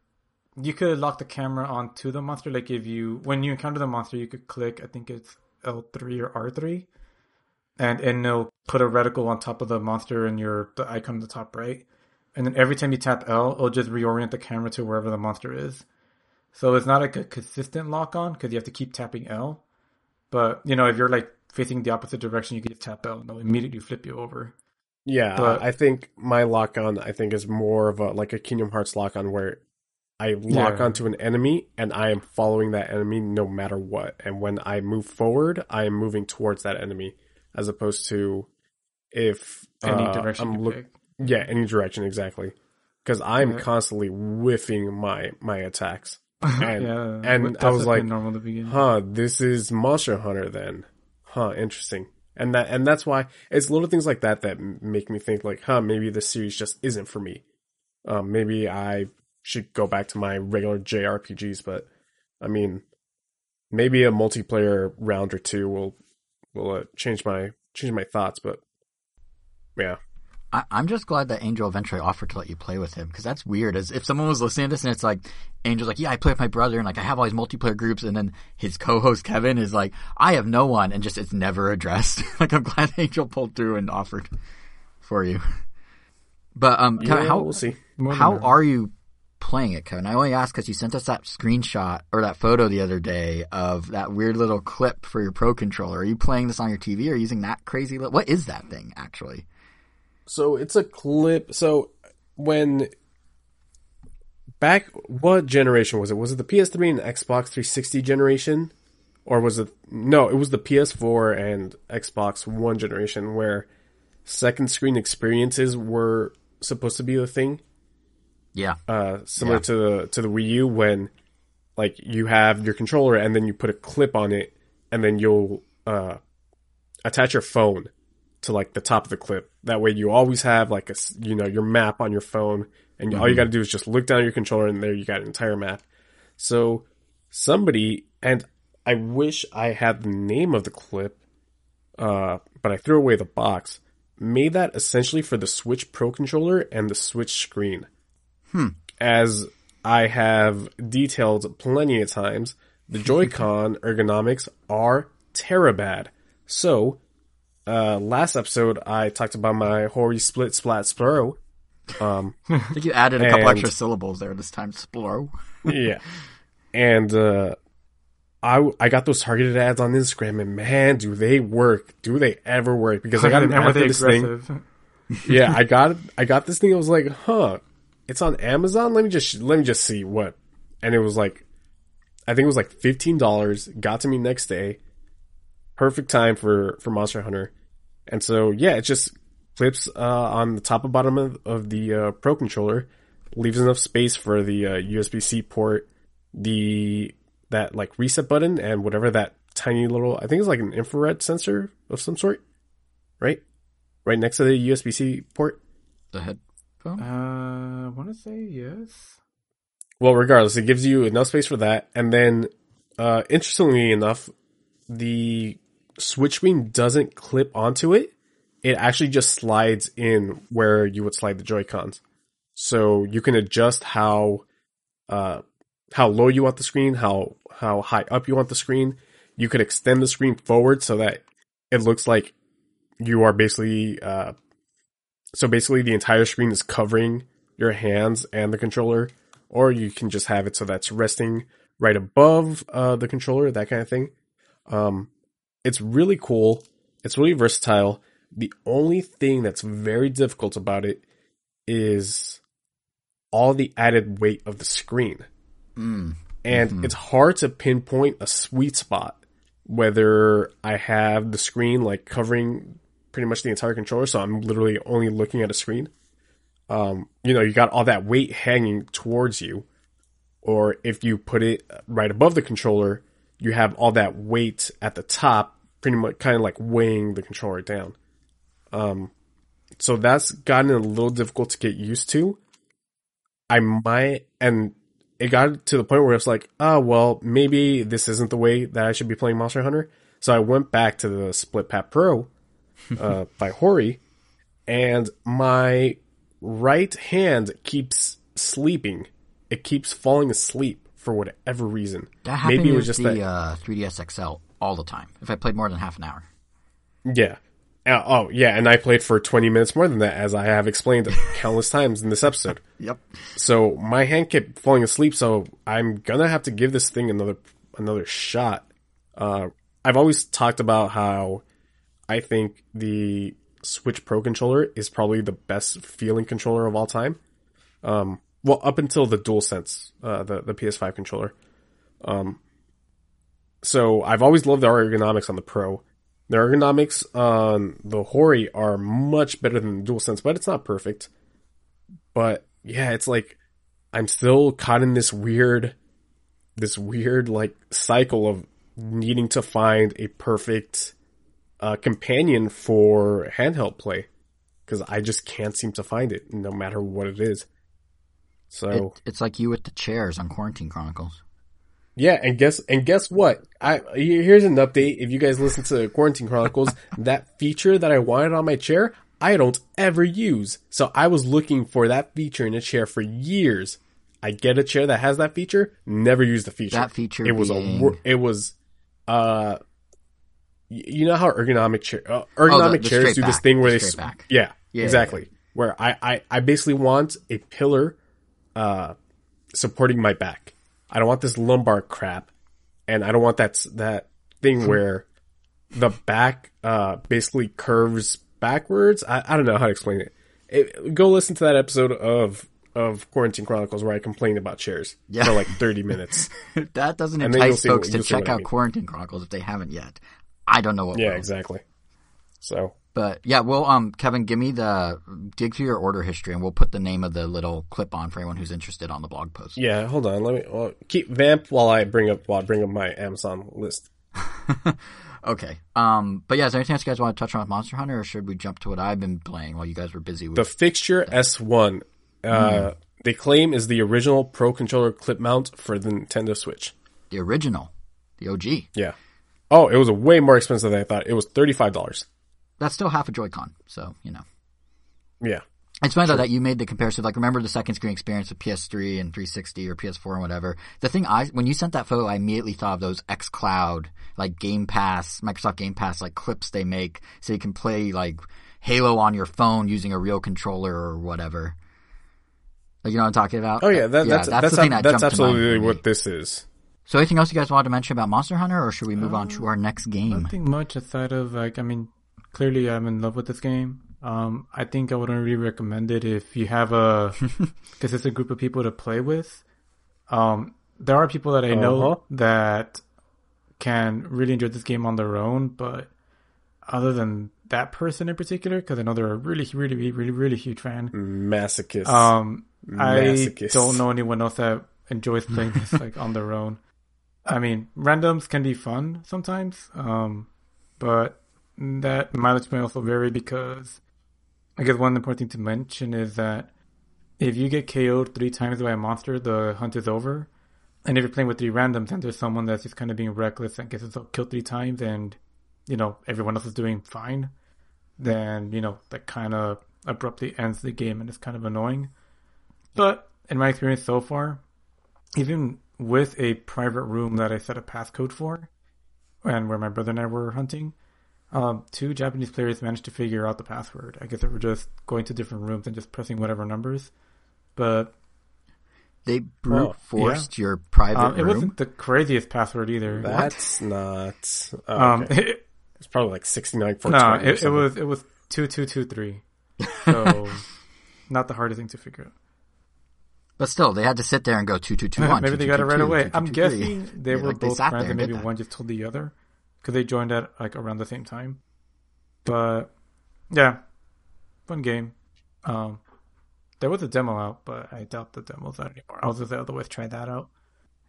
you could lock the camera onto the monster. Like, if you... When you encounter the monster, you could click, I think it's L three or R three. And, and it'll put a reticle on top of the monster and your the icon on the top right. And then every time you tap L, it'll just reorient the camera to wherever the monster is. So it's not like a consistent lock-on, because you have to keep tapping L. But, you know, if you're, like, facing the opposite direction, you can just tap out and they'll immediately flip you over. Yeah, but I think my lock-on, I think, is more of a, like, a Kingdom Hearts lock-on where I lock yeah. onto an enemy and I am following that enemy no matter what. And when I move forward, I am moving towards that enemy, as opposed to if... Any uh, direction I'm you look- pick. Yeah, any direction, exactly. Because I'm yeah. constantly whiffing my, my attacks. And, yeah, and I was like, huh, this is Monster Hunter then. Huh, interesting. And that and that's why it's little things like that that make me think like, huh, maybe this series just isn't for me. Um, maybe I should go back to my regular J R P Gs, but I mean, maybe a multiplayer round or two will will uh, change my change my thoughts, but yeah. I'm just glad that Angel eventually offered to let you play with him, because that's weird. As if someone was listening to this and it's like, Angel's like, yeah, I play with my brother and like I have all these multiplayer groups, and then his co-host Kevin is like, I have no one, and just it's never addressed. Like, I'm glad Angel pulled through and offered for you. But um, yeah, Kevin, how we'll see. How are you playing it, Kevin? I only asked because you sent us that screenshot or that photo the other day of that weird little clip for your Pro controller. Are you playing this on your T V or using that crazy? Li- what is that thing actually? So it's a clip. So when back, what generation was it? Was it the P S three and Xbox three sixty generation, or was it? No, it was the P S four and Xbox One generation where second screen experiences were supposed to be the thing. Yeah, uh, similar yeah. to the to the Wii U, when like you have your controller and then you put a clip on it, and then you'll uh, attach your phone to like the top of the clip. That way you always have like a, you know, your map on your phone, and mm-hmm. all you got to do is just look down at your controller, and there you got an entire map. So somebody, and I wish I had the name of the clip, uh, but I threw away the box, made that essentially for the Switch Pro controller and the Switch screen. Hmm. As I have detailed plenty of times, the Joy-Con ergonomics are terribad. So, uh, last episode I talked about my Hori Split Splat Spro. Um, I think you added a and, couple extra syllables there this time, Splo. Yeah. And, uh, I, I got those targeted ads on Instagram, and man, do they work? Do they ever work? Because I got an ad for this aggressive. thing. Yeah, I got I got this thing. I was like, huh, it's on Amazon. Let me just let me just see what. And it was like, I think it was like fifteen dollars. Got to me next day. Perfect time for, for Monster Hunter. And so yeah, it just clips uh, on the top and bottom of, of the uh, Pro controller, leaves enough space for the uh, U S B C port. The that like reset button and whatever that tiny little, I think it's like an infrared sensor of some sort, right? Right next to the U S B C port. The headphone? Uh, I want to say yes. Well, regardless, it gives you enough space for that. And then, uh, interestingly enough, the Switch screen doesn't clip onto it. It actually just slides in where you would slide the Joy-Cons. So you can adjust how, uh, how low you want the screen, how how high up you want the screen. You could extend the screen forward so that it looks like you are basically... Uh, so basically the entire screen is covering your hands and the controller. Or you can just have it so that's resting right above uh, the controller, that kind of thing. Um, it's really cool. It's really versatile. The only thing that's very difficult about it is all the added weight of the screen. Mm. And mm-hmm. it's hard to pinpoint a sweet spot, whether I have the screen like covering pretty much the entire controller, so I'm literally only looking at a screen. Um, you know, you got all that weight hanging towards you, or if you put it right above the controller, you have all that weight at the top, pretty much kind of like weighing the controller down. Um, so that's gotten a little difficult to get used to. I might and. It got to the point where it's like, oh, well, maybe this isn't the way that I should be playing Monster Hunter. So I went back to the Split Pad Pro uh, by Hori, and my right hand keeps sleeping. It keeps falling asleep for whatever reason. That happened maybe it was just the that... uh, three D S X L all the time, if I played more than half an hour. Yeah. Uh, oh, yeah, and I played for twenty minutes more than that, as I have explained countless times in this episode. Yep. So my hand kept falling asleep, so I'm gonna have to give this thing another another shot. Uh, I've always talked about how I think the Switch Pro controller is probably the best feeling controller of all time. Um, well, up until the DualSense, uh, the, the P S five controller. Um, so I've always loved the ergonomics on the Pro. The ergonomics on the Hori are much better than the DualSense, but it's not perfect. But yeah, it's like I'm still caught in this weird, this weird like cycle of needing to find a perfect uh, companion for handheld play, because I just can't seem to find it, no matter what it is. So it, it's like you with the chairs on Quarantine Chronicles. Yeah, and guess and guess what? I here's an update. If you guys listen to Quarantine Chronicles, that feature that I wanted on my chair, I don't ever use. So I was looking for that feature in a chair for years. I get a chair that has that feature, never use the feature. That feature. It was being... a it was, uh, you know how ergonomic chair uh, ergonomic oh, the, the chairs do back, this thing where the they back. Yeah, yeah, exactly. Yeah, yeah. Where I, I I basically want a pillar, uh, supporting my back. I don't want this lumbar crap, and I don't want that that thing where the back uh, basically curves backwards. I, I don't know how to explain it. it. Go listen to that episode of of Quarantine Chronicles where I complained about chairs yeah. for like thirty minutes. That doesn't and entice folks what, to check out I mean. Quarantine Chronicles if they haven't yet. I don't know what. Yeah, will. exactly. So, but yeah, well, um, Kevin, give me the dig through your order history, and we'll put the name of the little clip on for anyone who's interested on the blog post. Yeah, hold on, let me well, keep vamp while I bring up while I bring up my Amazon list. Okay. Um, but yeah, is there anything else you guys want to touch on with Monster Hunter, or should we jump to what I've been playing while you guys were busy with the Fixture that? S one? Uh, mm. They claim is the original Pro Controller clip mount for the Nintendo Switch. The original? The O G? Yeah. Oh, it was way more expensive than I thought. It was thirty-five dollars. That's still half a Joy-Con, so, you know. Yeah. It's funny, sure, though, that you made the comparison. Like, remember the second screen experience with P S three and three sixty or P S four and whatever. The thing I, when you sent that photo, I immediately thought of those xCloud, like Game Pass, Microsoft Game Pass, like clips they make so you can play like Halo on your phone using a real controller or whatever. Like, you know what I'm talking about? Oh yeah, that, yeah that's, that's, that's the thing that that's jumped absolutely what this is. So anything else you guys wanted to mention about Monster Hunter, or should we move uh, on to our next game? Nothing much aside of, like, I mean, clearly I'm in love with this game. Um, I think I wouldn't really recommend it if you have a, because it's a group of people to play with. Um, there are people that I know uh-huh. that can really enjoy this game on their own, but other than that person in particular, because I know they're a really, really, really, really huge fan. Masochist. Um, Masochist. I don't know anyone else that enjoys playing this like on their own. I mean, randoms can be fun sometimes, um, but that mileage may also vary because. I guess one important thing to mention is that if you get K O'd three times by a monster, the hunt is over. And if you're playing with three randoms and there's someone that's just kind of being reckless and gets himself killed three times and, you know, everyone else is doing fine, then, you know, that kind of abruptly ends the game and it's kind of annoying. But in my experience so far, even with a private room that I set a passcode for and where my brother and I were hunting, Um, two Japanese players managed to figure out the password. I guess they were just going to different rooms and just pressing whatever numbers. But they brute well, forced yeah. your private um, it room. It wasn't the craziest password either. That's what? not. Oh, um, okay. it, it's probably like sixty-nine. No, it, it was it was two two two three. So not the hardest thing to figure out. But still, they had to sit there and go two two two one. Maybe two, they two, got two, it right two, away. Two, I'm two, guessing two, they were like both they friends, and maybe and one just told the other. Because they joined at like around the same time. But yeah, fun game. Um, there was a demo out, but I doubt the demo's out anymore. I'll just otherwise try that out.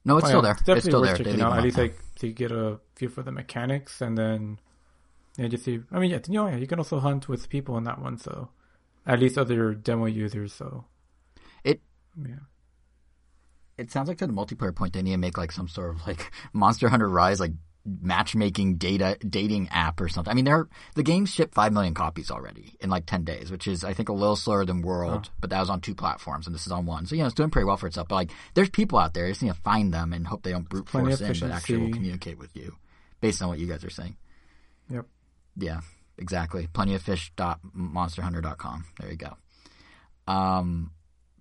No, it's oh, still yeah. there. It's definitely it's still worth there. checking out. At least like to get a feel for the mechanics and then yeah, just see. I mean, yeah, you know, yeah, you can also hunt with people in that one. So at least other demo users. So it yeah. It sounds like to the multiplayer point they need to make like some sort of like Monster Hunter Rise like. matchmaking data dating app or something. I mean, they're the game shipped five million copies already in like ten days, which is I think a little slower than World, oh. but that was on two platforms and this is on one. So you know it's doing pretty well for itself. But like, there's people out there. You just need to find them and hope they don't brute force in, but actually will communicate with you based on what you guys are saying. Yep. Yeah. Exactly. plenty of fish dot monster hunter dot com. There you go. Um,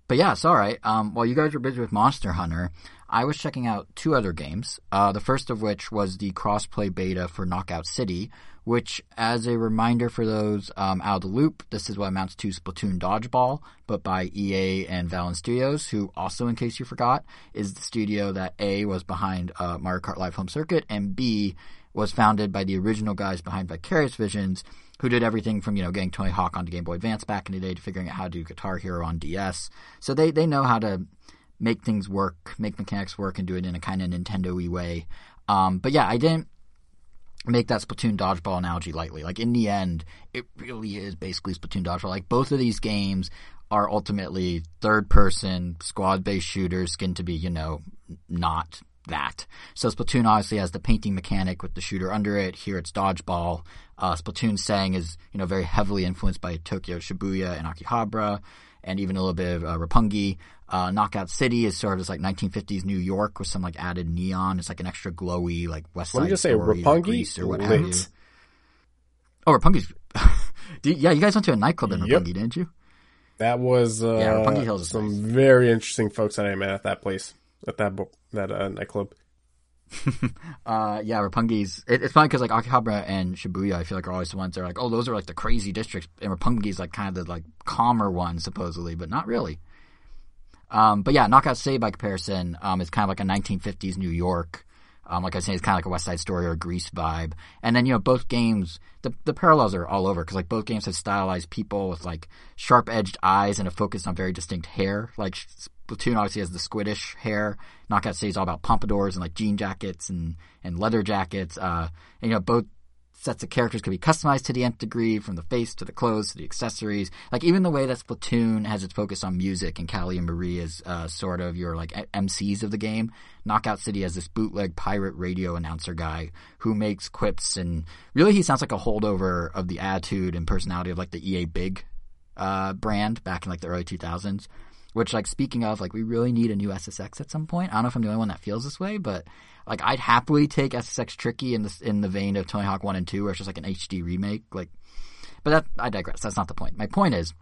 but yeah, it's all right. Um, while you guys were busy with Monster Hunter, I was checking out two other games, uh, the first of which was the cross-play beta for Knockout City, which, as a reminder for those um, out of the loop, this is what amounts to Splatoon Dodgeball, but by E A and Valens Studios, who also, in case you forgot, is the studio that A, was behind uh, Mario Kart Live Home Circuit, and B, was founded by the original guys behind Vicarious Visions, who did everything from, you know, getting Tony Hawk onto Game Boy Advance back in the day to figuring out how to do Guitar Hero on D S. So they, they know how to make things work, make mechanics work, and do it in a kind of Nintendo-y way. Um, but yeah, I didn't make that Splatoon Dodgeball analogy lightly. Like, in the end, it really is basically Splatoon Dodgeball. Like, both of these games are ultimately third-person, squad-based shooters, skinned to be, you know, not that. So Splatoon obviously has the painting mechanic with the shooter under it. Here it's dodgeball. Uh, Splatoon's saying is, you know, very heavily influenced by Tokyo, Shibuya, and Akihabara, and even a little bit of uh, Roppongi. Uh, Knockout City is sort of like nineteen fifties New York with some like added neon. It's like an extra glowy like West Side Story. Let me just say Roppongi or what have you. Oh, Roppongi's yeah, you guys went to a nightclub in yep. Roppongi, didn't you? That was uh, yeah, Roppongi Hills is some nice. Very interesting folks that I met at that place. At that book, that uh, nightclub. uh, yeah, Roppongi's. It, it's funny because like Akihabara and Shibuya, I feel like are always the ones that are like, oh, those are like the crazy districts, and Roppongi's like kind of the like calmer one supposedly, but not really. Um, but yeah, Knockout City by comparison um, is kind of like a nineteen fifties New York. Um, like I was saying, it's kind of like a West Side Story or Grease vibe. And then, you know, both games, the the parallels are all over because, like, both games have stylized people with, like, sharp-edged eyes and a focus on very distinct hair. Like, Splatoon obviously has the squiddish hair. Knockout City is all about pompadours and, like, jean jackets and, and leather jackets. Uh, and, you know, both sets of characters can be customized to the nth degree, from the face to the clothes to the accessories. Like, even the way that Splatoon has its focus on music and Callie and Marie is uh, sort of your, like, M Cs of the game, Knockout City has this bootleg pirate radio announcer guy who makes quips, and really he sounds like a holdover of the attitude and personality of, like, the E A Big uh, brand back in, like, the early two thousands. Which, like, speaking of, like, we really need a new S S X at some point. I don't know if I'm the only one that feels this way, but, like, I'd happily take S S X Tricky in the, in the vein of Tony Hawk one and two, where it's just, like, an H D remake. Like, but that, I digress. That's not the point. My point is,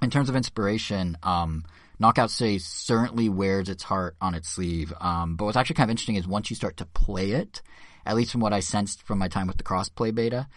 in terms of inspiration, um, Knockout City certainly wears its heart on its sleeve. Um, but what's actually kind of interesting is once you start to play it, at least from what I sensed from my time with the crossplay beta,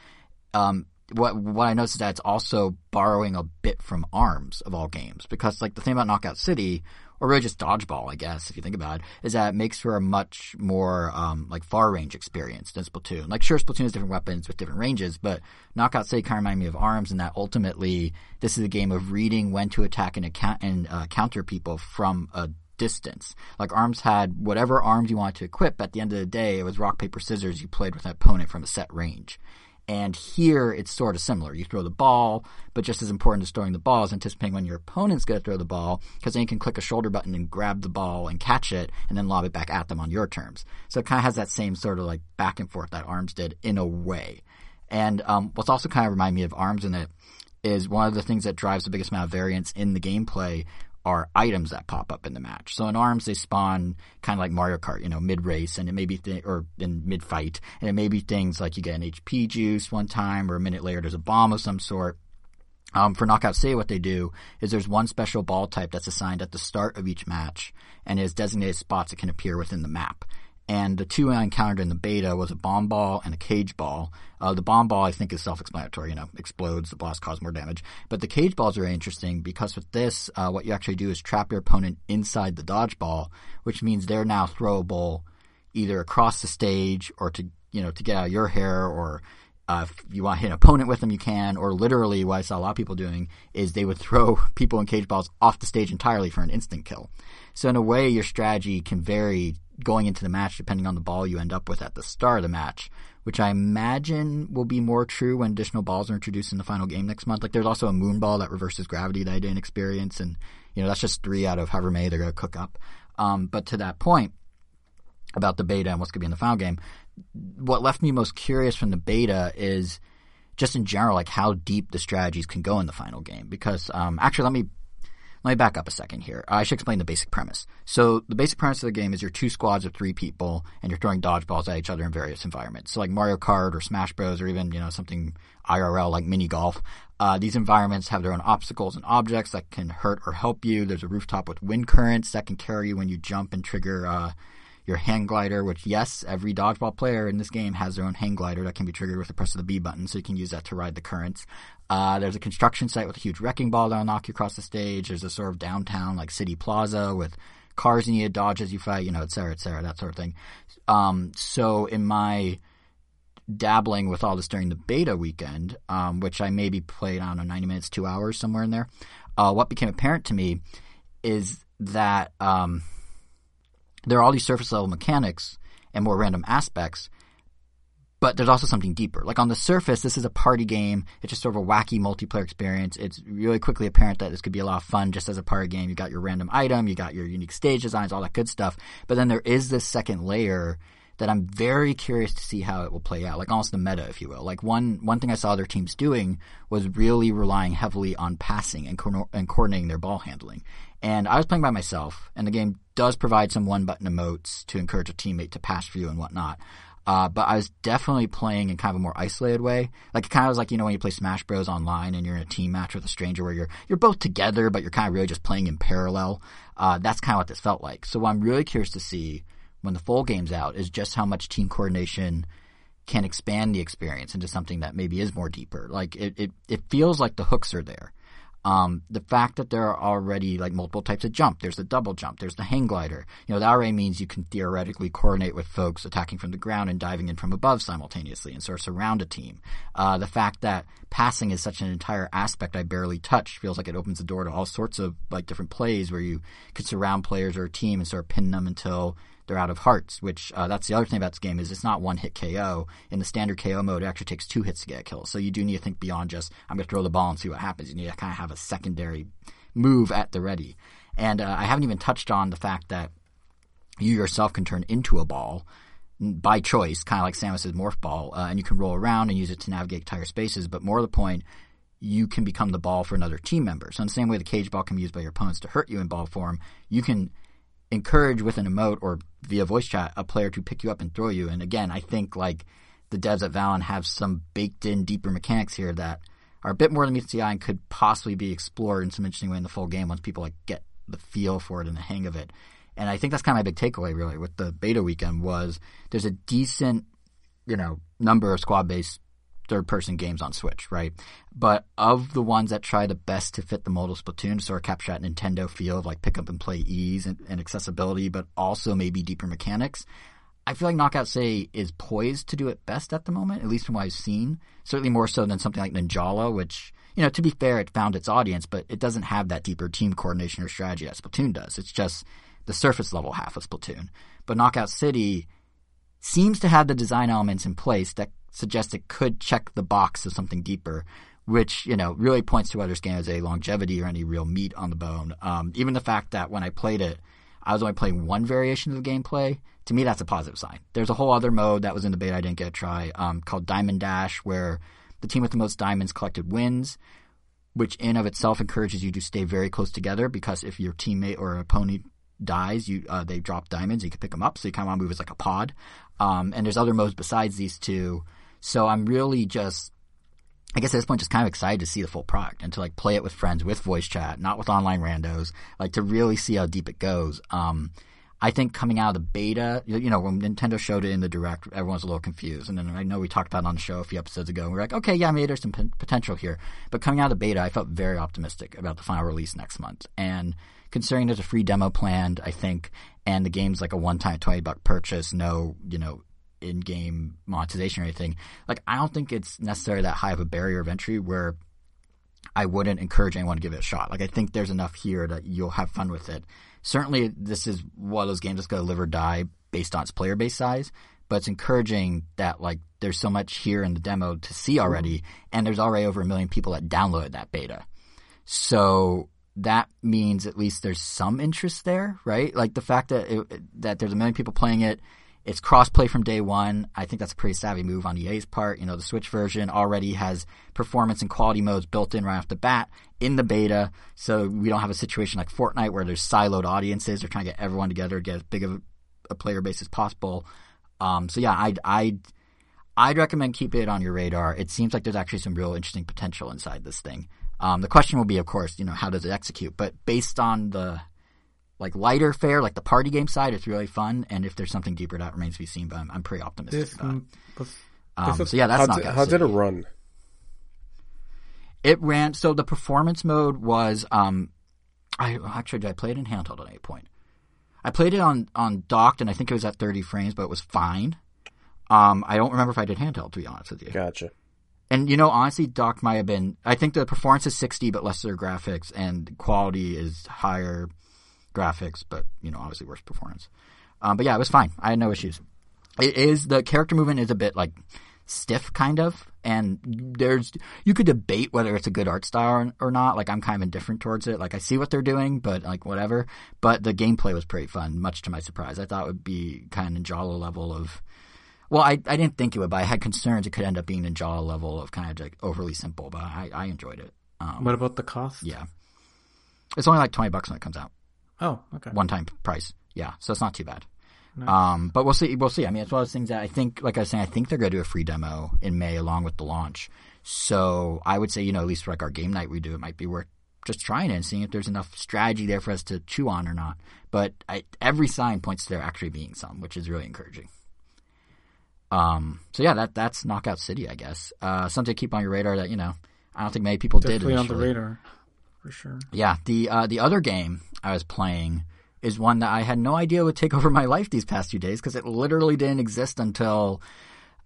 um, What what I noticed is that it's also borrowing a bit from ARMS of all games, because, like, the thing about Knockout City, or really just Dodgeball, I guess, if you think about it, is that it makes for a much more um, like far range experience than Splatoon. Like, sure, Splatoon has different weapons with different ranges, but Knockout City kind of reminded me of ARMS in that ultimately this is a game of reading when to attack and, account- and uh, counter people from a distance. Like, ARMS had whatever arms you wanted to equip. At the end of the day, it was rock, paper, scissors. You played with an opponent from a set range. And here it's sort of similar. You throw the ball, but just as important as throwing the ball is anticipating when your opponent's going to throw the ball, because then you can click a shoulder button and grab the ball and catch it and then lob it back at them on your terms. So it kind of has that same sort of, like, back and forth that ARMS did in a way. And um, what's also kind of reminded me of ARMS in it is one of the things that drives the biggest amount of variance in the gameplay are items that pop up in the match. So in ARMS, they spawn kind of like Mario Kart, you know, mid-race, and it may be th- – or in mid-fight. And it may be things like you get an H P juice one time, or a minute later there's a bomb of some sort. Um, for Knockout City, what they do is there's one special ball type that's assigned at the start of each match and is designated spots that can appear within the map. And the two I encountered in the beta was a bomb ball and a cage ball. Uh, the bomb ball, I think, is self-explanatory. You know, explodes, the blast causes more damage. But the cage ball is very interesting because with this, uh, what you actually do is trap your opponent inside the dodgeball, which means they're now throwable either across the stage or to, you know, to get out of your hair, or uh, if you want to hit an opponent with them, you can. Or literally, what I saw a lot of people doing is they would throw people in cage balls off the stage entirely for an instant kill. So in a way, your strategy can vary going into the match depending on the ball you end up with at the start of the match, which I imagine will be more true when additional balls are introduced in the final game next month. Like, there's also a moon ball that reverses gravity that I didn't experience, and, you know, that's just three out of however many they're going to cook up. Um, but to that point about the beta and what's going to be in the final game, what left me most curious from the beta is just in general, like, how deep the strategies can go in the final game. Because um, actually, let me Let me back up a second here. I should explain the basic premise. So the basic premise of the game is you're two squads of three people, and you're throwing dodgeballs at each other in various environments. So like Mario Kart or Smash Bros, or even, you know, something I R L like mini golf. Uh, these environments have their own obstacles and objects that can hurt or help you. There's a rooftop with wind currents that can carry you when you jump and trigger uh, your hang glider, which, yes, every dodgeball player in this game has their own hang glider that can be triggered with the press of the B button, so you can use that to ride the currents. Uh, there's a construction site with a huge wrecking ball that'll knock you across the stage. There's a sort of downtown, like, city plaza with cars you need to dodge as you fight, you know, et cetera, et cetera, that sort of thing. Um, so in my dabbling with all this during the beta weekend, um, which I maybe played, I don't know, ninety minutes, two hours, somewhere in there, uh, what became apparent to me is that um, – there are all these surface-level mechanics and more random aspects, but there's also something deeper. Like, on the surface, this is a party game. It's just sort of a wacky multiplayer experience. It's really quickly apparent that this could be a lot of fun just as a party game. You got your random item. You got your unique stage designs, all that good stuff. But then there is this second layer that I'm very curious to see how it will play out, like almost the meta, if you will. Like, one one thing I saw other teams doing was really relying heavily on passing and, co- and coordinating their ball handling. And I was playing by myself, and the game does provide some one-button emotes to encourage a teammate to pass for you and whatnot. Uh, but I was definitely playing in kind of a more isolated way. Like, it kind of was like, you know, when you play Smash Bros. Online and you're in a team match with a stranger where you're you're both together, but you're kind of really just playing in parallel. Uh, that's kind of what this felt like. So what I'm really curious to see when the full game's out is just how much team coordination can expand the experience into something that maybe is more deeper. Like, it it, it feels like the hooks are there. Um, the fact that there are already, like, multiple types of jump. There's the double jump. There's the hang glider. You know, that already means you can theoretically coordinate with folks attacking from the ground and diving in from above simultaneously and sort of surround a team. Uh, the fact that passing is such an entire aspect I barely touched feels like it opens the door to all sorts of, like, different plays where you could surround players or a team and sort of pin them until they're out of hearts, which uh, that's the other thing about this game is it's not one-hit K O. In the standard K O mode, it actually takes two hits to get a kill. So you do need to think beyond just, I'm going to throw the ball and see what happens. You need to kind of have a secondary move at the ready. And uh, I haven't even touched on the fact that you yourself can turn into a ball by choice, kind of like Samus's morph ball, uh, and you can roll around and use it to navigate entire spaces. But more to the point, you can become the ball for another team member. So in the same way the cage ball can be used by your opponents to hurt you in ball form, you can encourage with an emote or via voice chat a player to pick you up and throw you. And again, I think like the devs at Valve have some baked-in deeper mechanics here that are a bit more than meets the eye and could possibly be explored in some interesting way in the full game once people like get the feel for it and the hang of it. And I think that's kind of my big takeaway, really, with the beta weekend was there's a decent, you know, number of squad-based third-person games on Switch, right? But of the ones that try the best to fit the mold of Splatoon, to sort of capture that Nintendo feel of, like, pick-up-and-play ease and, and accessibility, but also maybe deeper mechanics, I feel like Knockout City is poised to do it best at the moment, at least from what I've seen. Certainly more so than something like Ninjala, which... You know, to be fair, it found its audience, but it doesn't have that deeper team coordination or strategy that Splatoon does. It's just the surface level half of Splatoon. But Knockout City seems to have the design elements in place that suggest it could check the box of something deeper, which, you know, really points to whether this game has a longevity or any real meat on the bone. Um, even the fact that when I played it, I was only playing one variation of the gameplay, to me that's a positive sign. There's a whole other mode that was in the beta I didn't get a try um, called Diamond Dash, where the team with the most diamonds collected wins, which in of itself encourages you to stay very close together because if your teammate or opponent dies, you uh, they drop diamonds, you can pick them up, so you kind of want to move as like a pod. Um, and there's other modes besides these two. So I'm really just, I guess at this point, just kind of excited to see the full product and to like play it with friends, with voice chat, not with online randos, like to really see how deep it goes. Um, I think coming out of the beta, you know, when Nintendo showed it in the Direct, everyone's a little confused. And then I know we talked about it on the show a few episodes ago, and we were like, okay, yeah, maybe there's some p- potential here. But coming out of the beta, I felt very optimistic about the final release next month. And considering there's a free demo planned, I think, and the game's like a one-time twenty buck purchase, no, you know, in-game monetization or anything, like I don't think it's necessarily that high of a barrier of entry where I wouldn't encourage anyone to give it a shot. Like I think there's enough here that you'll have fun with it. Certainly, this is one of those games that's going to live or die based on its player base size, but it's encouraging that like there's so much here in the demo to see already, and there's already over a million people that downloaded that beta. So that means at least there's some interest there, right? Like the fact that it, that there's a million people playing it, it's cross-play from day one. I think that's a pretty savvy move on E A's part. You know, the Switch version already has performance and quality modes built in right off the bat in the beta, so we don't have a situation like Fortnite where there's siloed audiences. They're trying to get everyone together, get as big of a, a player base as possible. Um, so yeah, I'd, I'd, I'd recommend keeping it on your radar. It seems like there's actually some real interesting potential inside this thing. Um, the question will be, of course, you know, how does it execute? But based on the... like lighter fare, like the party game side, it's really fun. And if there's something deeper, that remains to be seen. But I'm, I'm pretty optimistic if, about it. If, um, if so yeah, that's how not. Did, how did it run? It ran. So the performance mode was. Um, I actually did I play it in handheld at any point? I played it on on docked, and I think it was at thirty frames, but it was fine. Um, I don't remember if I did handheld, to be honest with you. Gotcha. And, you know, honestly, docked might have been. I think the performance is sixty, but lesser graphics, and quality is higher. Graphics, but, you know, obviously worse performance. Um, but yeah, it was fine. I had no issues. It is, the character movement is a bit like stiff, kind of, and there's, you could debate whether it's a good art style or, or not. Like, I'm kind of indifferent towards it. Like, I see what they're doing, but like, whatever. But the gameplay was pretty fun, much to my surprise. I thought it would be kind of Ninjala level of, well, I, I didn't think it would, but I had concerns it could end up being Ninjala level of kind of like overly simple, but I, I enjoyed it. Um, what about the cost? Yeah. It's only like twenty bucks when it comes out. Oh, okay. One-time price, yeah. So it's not too bad. Nice. Um, but we'll see. We'll see. I mean, it's one of those things that I think, like I was saying, I think they're going to do a free demo in May along with the launch. So I would say, you know, at least for like our game night we do, it might be worth just trying it and seeing if there's enough strategy there for us to chew on or not. But I, every sign points to there actually being some, which is really encouraging. Um. So yeah, that that's Knockout City, I guess. Uh, something to keep on your radar that, you know, I don't think many people Definitely did initially. Definitely on the radar. For sure. Yeah, the uh, the other game I was playing is one that I had no idea would take over my life these past few days because it literally didn't exist until,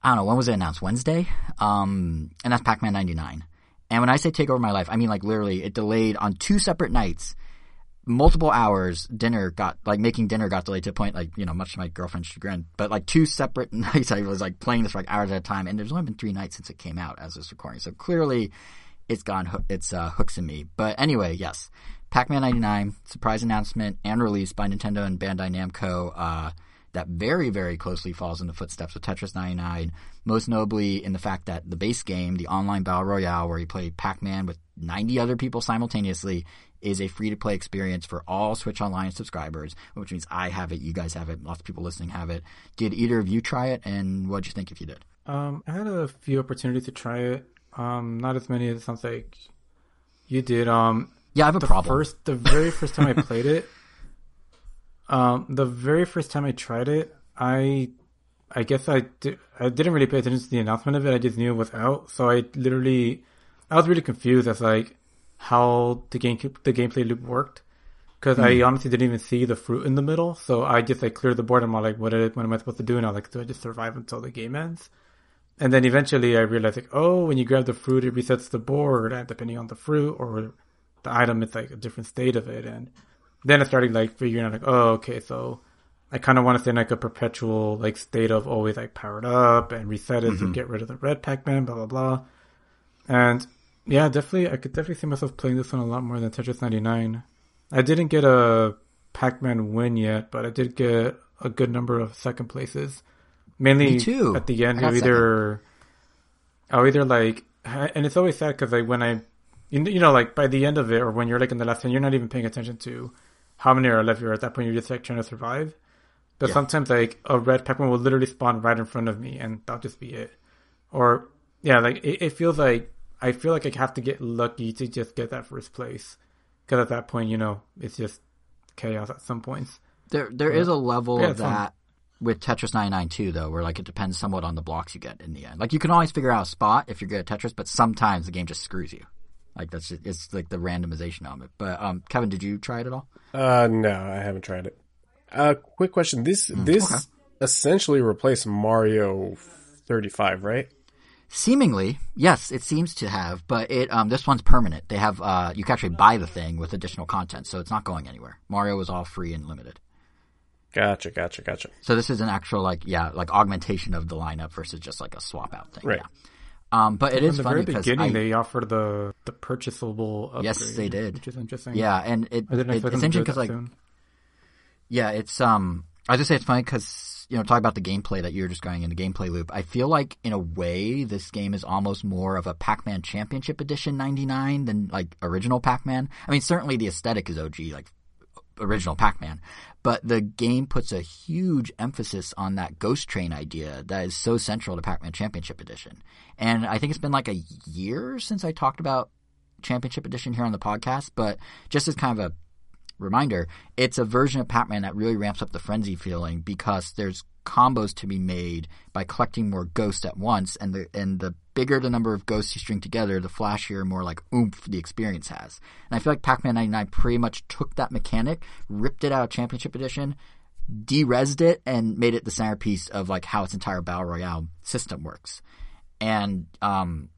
I don't know, when was it announced? Wednesday? Um, and that's Pac-Man ninety-nine. And when I say take over my life, I mean like literally it delayed on two separate nights multiple hours, dinner got, like, making dinner got delayed to a point, like, you know, much to my girlfriend's chagrin. But, like, two separate nights I was, like, playing this for, like, hours at a time. And there's only been three nights since it came out as this recording. So, clearly, it's gone, it's uh, hooks in me. But, anyway, yes. Pac-Man ninety-nine, surprise announcement and release by Nintendo and Bandai Namco, uh, that very, very closely falls in the footsteps of Tetris ninety-nine, most notably in the fact that the base game, the online battle royale where you play Pac-Man with ninety other people simultaneously, is a free-to-play experience for all Switch Online subscribers, which means I have it, you guys have it, lots of people listening have it. Did either of you try it, and what did you think if you did? Um, I had a few opportunities to try it. Um, not as many as it sounds like you did. Um, yeah, I have a the problem. First, the very first time I played it, Um, the very first time I tried it, I, I guess I, di- I didn't really pay attention to the announcement of it. I just knew it was out. So I literally, I was really confused as like how the game, the gameplay loop worked. Cause mm. I honestly didn't even see the fruit in the middle. So I just like cleared the board and I'm like, what, is, what am I supposed to do? And I was like, do I just survive until the game ends? And then eventually I realized like, oh, when you grab the fruit, it resets the board. And depending on the fruit or the item, it's like a different state of it. And then I started, like, figuring out, like, oh, okay, so I kind of want to stay in, like, a perpetual, like, state of always, like, powered up and reset it mm-hmm. and get rid of the red Pac-Man, blah, blah, blah. And, yeah, definitely, I could definitely see myself playing this one a lot more than Tetris ninety-nine. I didn't get a Pac-Man win yet, but I did get a good number of second places. Mainly at the end, I either, I'll either, like, and it's always sad because, like, when I, you know, like, by the end of it or when you're, like, in the last ten, you're not even paying attention to how many are left here. At that point, you're just, like, trying to survive. But yeah. sometimes, like, a red Pac-Man will literally spawn right in front of me, and that'll just be it. Or, yeah, like, it, it feels like... I feel like I have to get lucky to just get that first place. Because at that point, you know, it's just chaos at some points. There, There yeah. is a level yeah, of that fun. With Tetris ninety-nine, too, though, where, like, it depends somewhat on the blocks you get in the end. Like, you can always figure out a spot if you're good at Tetris, but sometimes the game just screws you. Like, that's just, it's like the randomization element. But um, Kevin, did you try it at all? Uh, no, I haven't tried it. Uh, quick question. This mm, this okay. essentially replaced Mario thirty-five, right? Seemingly, yes, it seems to have. But it um, this one's permanent. They have uh, you can actually buy the thing with additional content, so it's not going anywhere. Mario was all free and limited. Gotcha, gotcha, gotcha. So this is an actual like yeah like augmentation of the lineup versus just like a swap out thing, right? Yeah. Um, but it is funny because from the very beginning, I, they offered the, the purchasable upgrade. Yes, they did. Which is interesting. Yeah, and it, it, it's interesting because, like, soon. yeah, it's, um, I was just say it's funny because, you know, talk about the gameplay that you were just going in, the gameplay loop. I feel like, in a way, this game is almost more of a Pac-Man Championship Edition ninety-nine than, like, original Pac-Man. I mean, certainly the aesthetic is O G, like, original Pac-Man, but the game puts a huge emphasis on that ghost train idea that is so central to Pac-Man Championship Edition. And I think it's been like a year since I talked about Championship Edition here on the podcast, but just as kind of a reminder, it's a version of Pac-Man that really ramps up the frenzy feeling because there's combos to be made by collecting more ghosts at once, and the and the bigger the number of ghosts you string together, the flashier, more like oomph the experience has. And I feel like Pac-Man ninety-nine pretty much took that mechanic, ripped it out of Championship Edition, de-resed it, and made it the centerpiece of like how its entire Battle Royale system works. And um,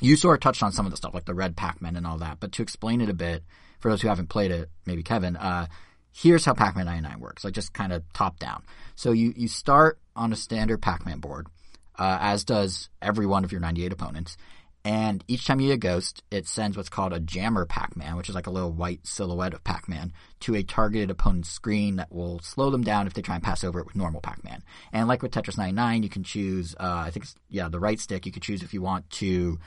you sort of touched on some of the stuff, like the red Pac-Man and all that, but to explain it a bit, for those who haven't played it, maybe Kevin, uh, here's how Pac-Man ninety-nine works, like just kind of top down. So you, you start on a standard Pac-Man board, uh, as does every one of your ninety-eight opponents. And each time you get a ghost, it sends what's called a jammer Pac-Man, which is like a little white silhouette of Pac-Man, to a targeted opponent's screen that will slow them down if they try and pass over it with normal Pac-Man. And like with Tetris ninety-nine, you can choose, uh, I think it's, yeah, the right stick, you can choose if you want to,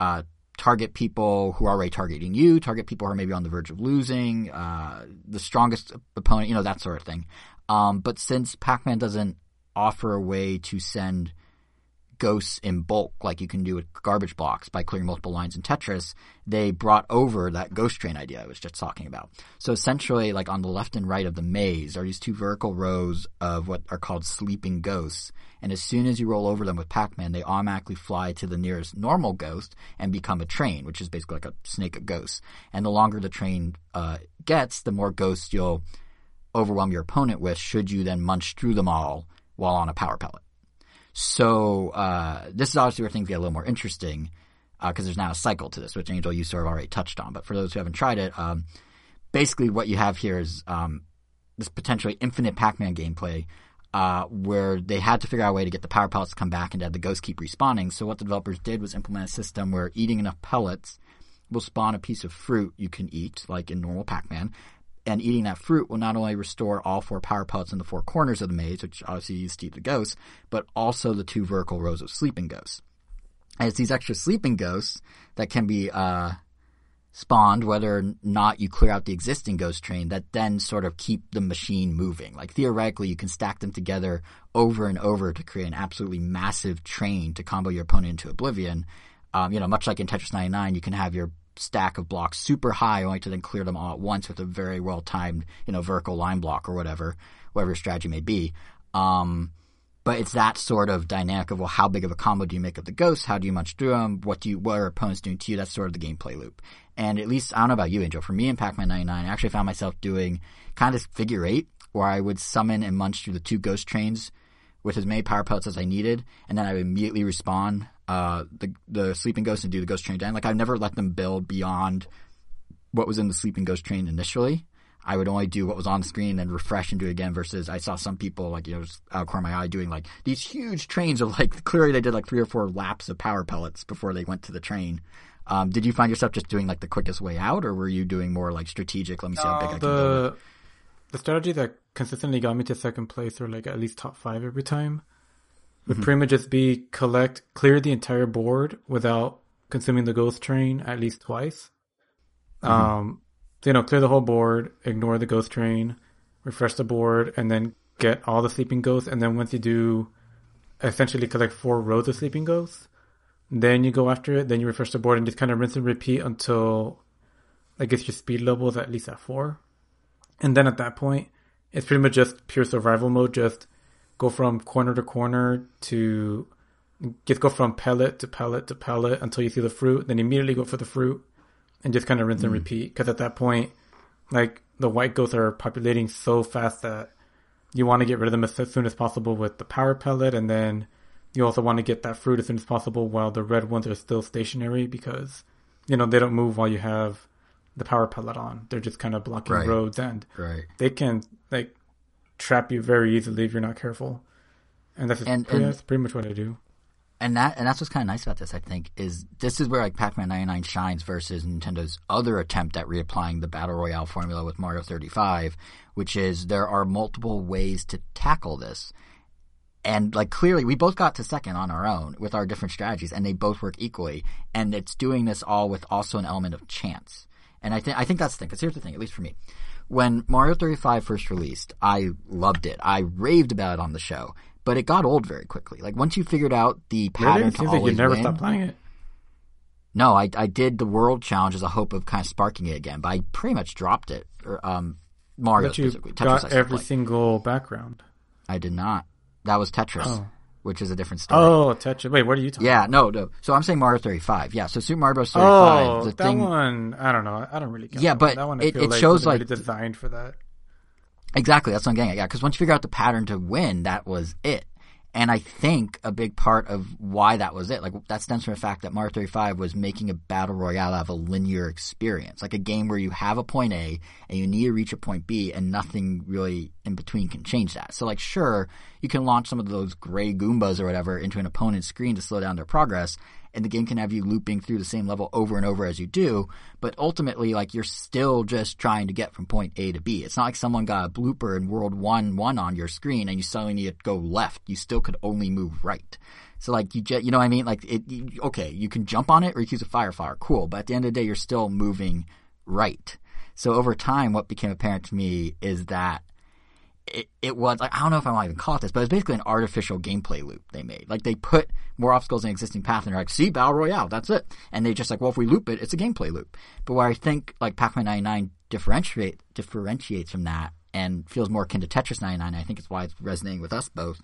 uh, target people who are already targeting you, target people who are maybe on the verge of losing, uh, the strongest opponent, you know, that sort of thing. Um, but since Pac-Man doesn't offer a way to send ghosts in bulk like you can do with garbage blocks by clearing multiple lines in Tetris, they brought over that ghost train idea I was just talking about. So essentially, like on the left and right of the maze are these two vertical rows of what are called sleeping ghosts. And as soon as you roll over them with Pac-Man, they automatically fly to the nearest normal ghost and become a train, which is basically like a snake of ghosts. And the longer the train uh, gets, the more ghosts you'll overwhelm your opponent with should you then munch through them all while on a power pellet. So uh, this is obviously where things get a little more interesting because uh, there's now a cycle to this, which Angel, you sort of already touched on. But for those who haven't tried it, um, basically what you have here is um, this potentially infinite Pac-Man gameplay uh, where they had to figure out a way to get the power pellets to come back and to have the ghosts keep respawning. So what the developers did was implement a system where eating enough pellets will spawn a piece of fruit you can eat, like in normal Pac-Man. And eating that fruit will not only restore all four power pellets in the four corners of the maze, which obviously you use to eat the ghosts, but also the two vertical rows of sleeping ghosts. And it's these extra sleeping ghosts that can be uh, spawned whether or not you clear out the existing ghost train that then sort of keep the machine moving. Like theoretically, you can stack them together over and over to create an absolutely massive train to combo your opponent into oblivion. Um, you know, much like in Tetris ninety-nine, you can have your stack of blocks super high only to then clear them all at once with a very well-timed, you know, vertical line block or whatever, whatever your strategy may be. Um, but it's that sort of dynamic of, well, how big of a combo do you make of the ghosts? How do you munch through them? What do you, what are opponents doing to you? That's sort of the gameplay loop. And at least, I don't know about you, Angel, for me in Pac-Man ninety-nine, I actually found myself doing kind of figure eight where I would summon and munch through the two ghost trains with as many power pellets as I needed, and then I would immediately respawn uh, the the sleeping ghost and do the ghost train again. Like, I never let them build beyond what was in the sleeping ghost train initially. I would only do what was on the screen and then refresh and do it again, versus I saw some people, like, you know, just out of the corner of my eye doing, like, these huge trains of, like, clearly they did, like, three or four laps of power pellets before they went to the train. Um, did you find yourself just doing, like, the quickest way out, or were you doing more, like, strategic, let me see how big uh, I can build it? The... The strategy that consistently got me to second place, or like at least top five every time, would mm-hmm. pretty much just be collect, clear the entire board without consuming the ghost train at least twice. Mm-hmm. Um, so, you know, clear the whole board, ignore the ghost train, refresh the board, and then get all the sleeping ghosts. And then once you do, essentially collect four rows of sleeping ghosts, then you go after it, then you refresh the board, and just kind of rinse and repeat until, I guess, your speed level is at least at four. And then at that point, it's pretty much just pure survival mode. Just go from corner to corner to just go from pellet to pellet to pellet until you see the fruit. Then immediately go for the fruit and just kind of rinse mm. and repeat. Because at that point, like, the white ghosts are populating so fast that you want to get rid of them as soon as possible with the power pellet. And then you also want to get that fruit as soon as possible while the red ones are still stationary because, you know, they don't move while you have the power pellet on. They're just kind of blocking right. roads, and right. they can, like, trap you very easily if you're not careful. And that's, and, pretty, and, that's pretty much what I do. And that and that's what's kind of nice about this, I think, is this is where, like, Pac-Man ninety-nine shines versus Nintendo's other attempt at reapplying the Battle Royale formula with Mario thirty-five, which is there are multiple ways to tackle this. And, like, clearly we both got to second on our own with our different strategies, and they both work equally. And it's doing this all with also an element of chance. And I think I think that's the thing, because here's the thing, at least for me. When Mario thirty-five first released, I loved it. I raved about it on the show, but it got old very quickly. Like, once you figured out the pattern to always win. It seems like you never stopped playing it. No, I, I did the World Challenge as a hope of kind of sparking it again, but I pretty much dropped it. Or, um, Mario specifically. Tetris, I got every single background. I did not. That was Tetris. Oh. Which is a different story. Oh, Tetris. Wait, what are you talking yeah, about? Yeah, no, no. So I'm saying Mario thirty-five. Yeah, so Super Mario Bros. thirty-five. Oh, the that thing, one, I don't know. I don't really get yeah, that but one. That one I it, feel it like shows like really designed for that. Exactly. That's what I'm getting at. Yeah, because once you figure out the pattern to win, that was it. And I think a big part of why that was it, like, that stems from the fact that Mario thirty-five was making a battle royale out of a linear experience, like a game where you have a point A and you need to reach a point B, and nothing really in between can change that. So, like, sure, you can launch some of those gray Goombas or whatever into an opponent's screen to slow down their progress, and the game can have you looping through the same level over and over as you do, but ultimately, like, you're still just trying to get from point A to B. It's not like someone got a blooper in World one one on your screen and you suddenly need to go left. You still could only move right. So, like, you just, you know what I mean? Like, it, you, okay, you can jump on it or you can use a fire flower, cool, but at the end of the day, you're still moving right. So over time, what became apparent to me is that It, it was, like, I don't know if I want to even call it this, but it was basically an artificial gameplay loop they made. Like, they put more obstacles in an existing path, and they're like, see, Battle Royale, that's it. And they just like, well, if we loop it, it's a gameplay loop. But where I think, like, Pac-Man ninety-nine differentiate, differentiates from that and feels more akin to Tetris ninety-nine, I think it's why it's resonating with us both,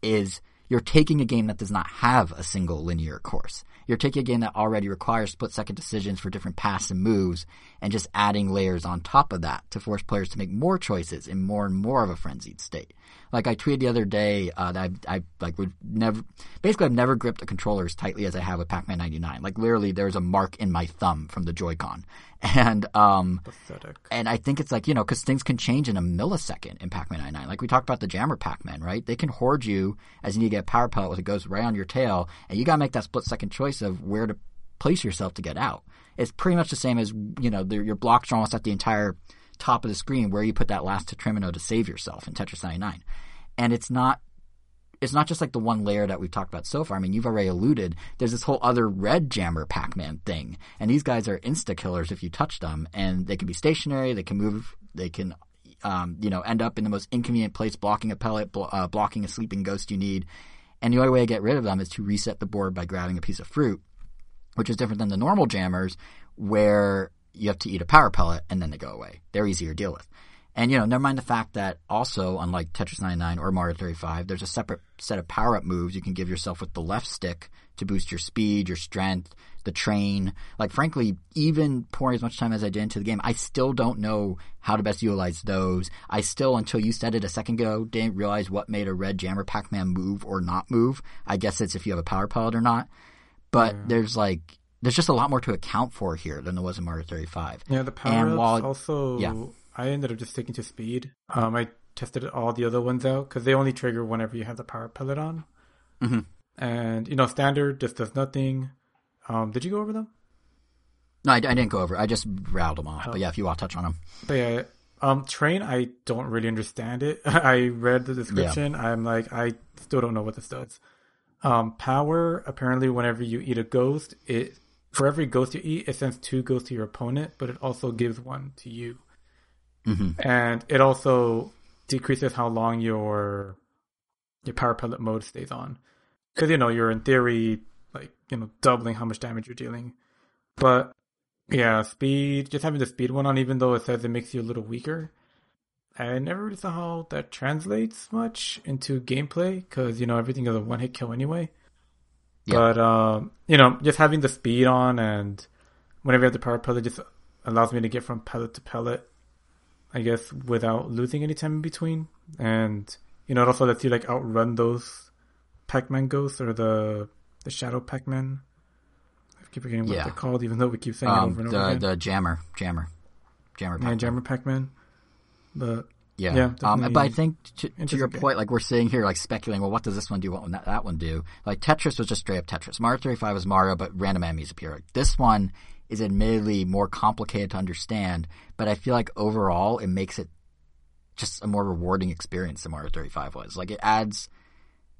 is you're taking a game that does not have a single linear course. You're taking a game that already requires split-second decisions for different paths and moves, and just adding layers on top of that to force players to make more choices in more and more of a frenzied state. Like I tweeted the other day uh, that I, I like would never basically I've never gripped a controller as tightly as I have with Pac-Man ninety-nine. Like literally, there's a mark in my thumb from the Joy-Con, and um, pathetic. And I think it's like you know because things can change in a millisecond in Pac-Man ninety-nine. Like we talked about the Jammer Pac-Man, right? They can hoard you as you need to get a power pellet, it goes right on your tail, and you gotta make that split second choice of where to place yourself to get out. It's pretty much the same as you know the, your blocks are almost at the entire top of the screen where you put that last Tetrimino to save yourself in Tetris ninety-nine. And it's not it's not just like the one layer that we've talked about so far. I mean, you've already alluded. There's this whole other Red Jammer Pac-Man thing. And these guys are insta-killers if you touch them. And they can be stationary. They can move. They can um, you know, end up in the most inconvenient place blocking a pellet, blo- uh, blocking a sleeping ghost you need. And the only way to get rid of them is to reset the board by grabbing a piece of fruit, which is different than the normal jammers where you have to eat a power pellet and then they go away. They're easier to deal with. And, you know, never mind the fact that also, unlike Tetris ninety-nine or Mario thirty-five, there's a separate set of power-up moves you can give yourself with the left stick to boost your speed, your strength, the train. Like, frankly, even pouring as much time as I did into the game, I still don't know how to best utilize those. I still, until you said it a second ago, didn't realize what made a Red Jammer Pac-Man move or not move. I guess it's if you have a power pellet or not. But yeah. there's, like... There's just a lot more to account for here than there was in Mario thirty-five. Yeah, the power ups also. Yeah. I ended up just sticking to speed. Um, I tested all the other ones out because they only trigger whenever you have the power pellet on. Mm-hmm. And you know, standard just does nothing. Um, did you go over them? No, I, I didn't go over. I just rattled them off. Oh. But yeah, if you want to touch on them. But yeah, um, train. I don't really understand it. I read the description. Yeah. I'm like, I still don't know what this does. Um, power. Apparently, whenever you eat a ghost, it. For every ghost you eat, it sends two ghosts to your opponent, but it also gives one to you. Mm-hmm. And it also decreases how long your your power pellet mode stays on. Because, you know, you're in theory, like, you know, doubling how much damage you're dealing. But, yeah, speed, just having the speed one on, even though it says it makes you a little weaker. I never really saw how that translates much into gameplay, because, you know, everything is a one-hit kill anyway. But, um, you know, just having the speed on and whenever you have the power pellet just allows me to get from pellet to pellet, I guess, without losing any time in between. And, you know, it also lets you, like, outrun those Pac-Man ghosts or the the Shadow Pac-Man. I keep forgetting what yeah. they're called, even though we keep saying um, it over and the, over again. The Jammer. Jammer. Jammer Pac-Man. Yeah, Jammer Pac-Man. But... Yeah, yeah um, but I think to, to your point, like we're sitting here like speculating, well, what does this one do? What will that, that one do? Like Tetris was just straight up Tetris. Mario thirty-five was Mario, but random enemies appear. This one is admittedly more complicated to understand, but I feel like overall it makes it just a more rewarding experience than Mario thirty-five was. Like it adds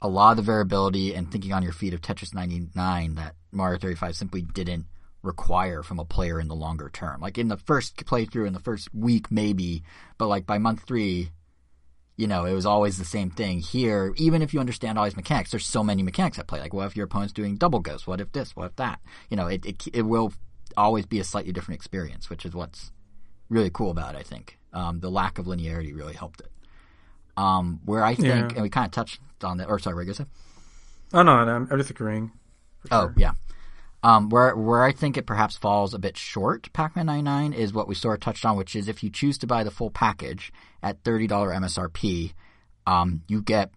a lot of the variability and thinking on your feet of Tetris ninety-nine that Mario thirty-five simply didn't require from a player in the longer term. Like in the first playthrough, in the first week maybe, but like by month three, you know, it was always the same thing. Here, even if you understand all these mechanics, there's so many mechanics at play. Like what if your opponent's doing double ghost? What if this? What if that? You know, it it, it will always be a slightly different experience, which is what's really cool about it, I think. Um, the lack of linearity really helped it. Um, where I think, yeah. and we kind of touched on that, or sorry, what did you say? Oh, no, no, I'm just agreeing. Oh, sure. yeah. Um, where where I think it perhaps falls a bit short, Pac-Man ninety-nine, is what we sort of touched on, which is if you choose to buy the full package at thirty dollars M S R P, um, you get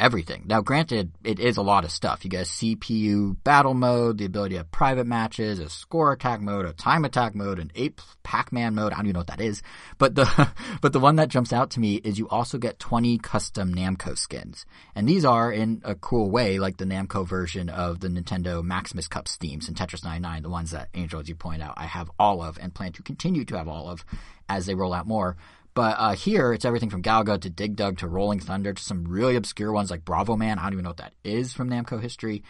everything. Now, granted, it is a lot of stuff. You get a C P U battle mode, the ability to have private matches, a score attack mode, a time attack mode, an eight Pac-Man mode. I don't even know what that is. But the but the one that jumps out to me is you also get twenty custom Namco skins. And these are, in a cool way, like the Namco version of the Nintendo Maximus Cup themes in Tetris ninety-nine, the ones that, Angel, as you point out, I have all of and plan to continue to have all of as they roll out more. But uh, here, it's everything from Galaga to Dig Dug to Rolling Thunder to some really obscure ones like Bravo Man. I don't even know what that is from Namco history.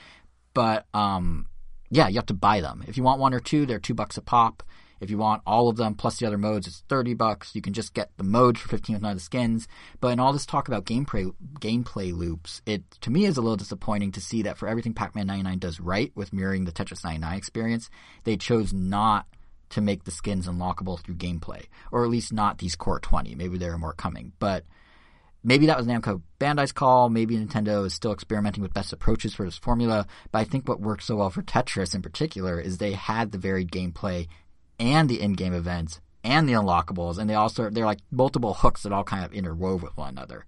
But, um, yeah, you have to buy them. If you want one or two, they're two bucks a pop. If you want all of them plus the other modes, it's thirty bucks. You can just get the modes for fifteen with none of the skins. But in all this talk about gameplay gameplay loops, it to me is a little disappointing to see that for everything Pac-Man ninety-nine does right with mirroring the Tetris ninety-nine experience, they chose not to make the skins unlockable through gameplay, or at least not these core twenty. Maybe there are more coming, but maybe that was Namco Bandai's call. Maybe Nintendo is still experimenting with best approaches for this formula, but I think what worked so well for Tetris in particular is they had the varied gameplay and the in-game events and the unlockables, and they also they're like multiple hooks that all kind of interwove with one another.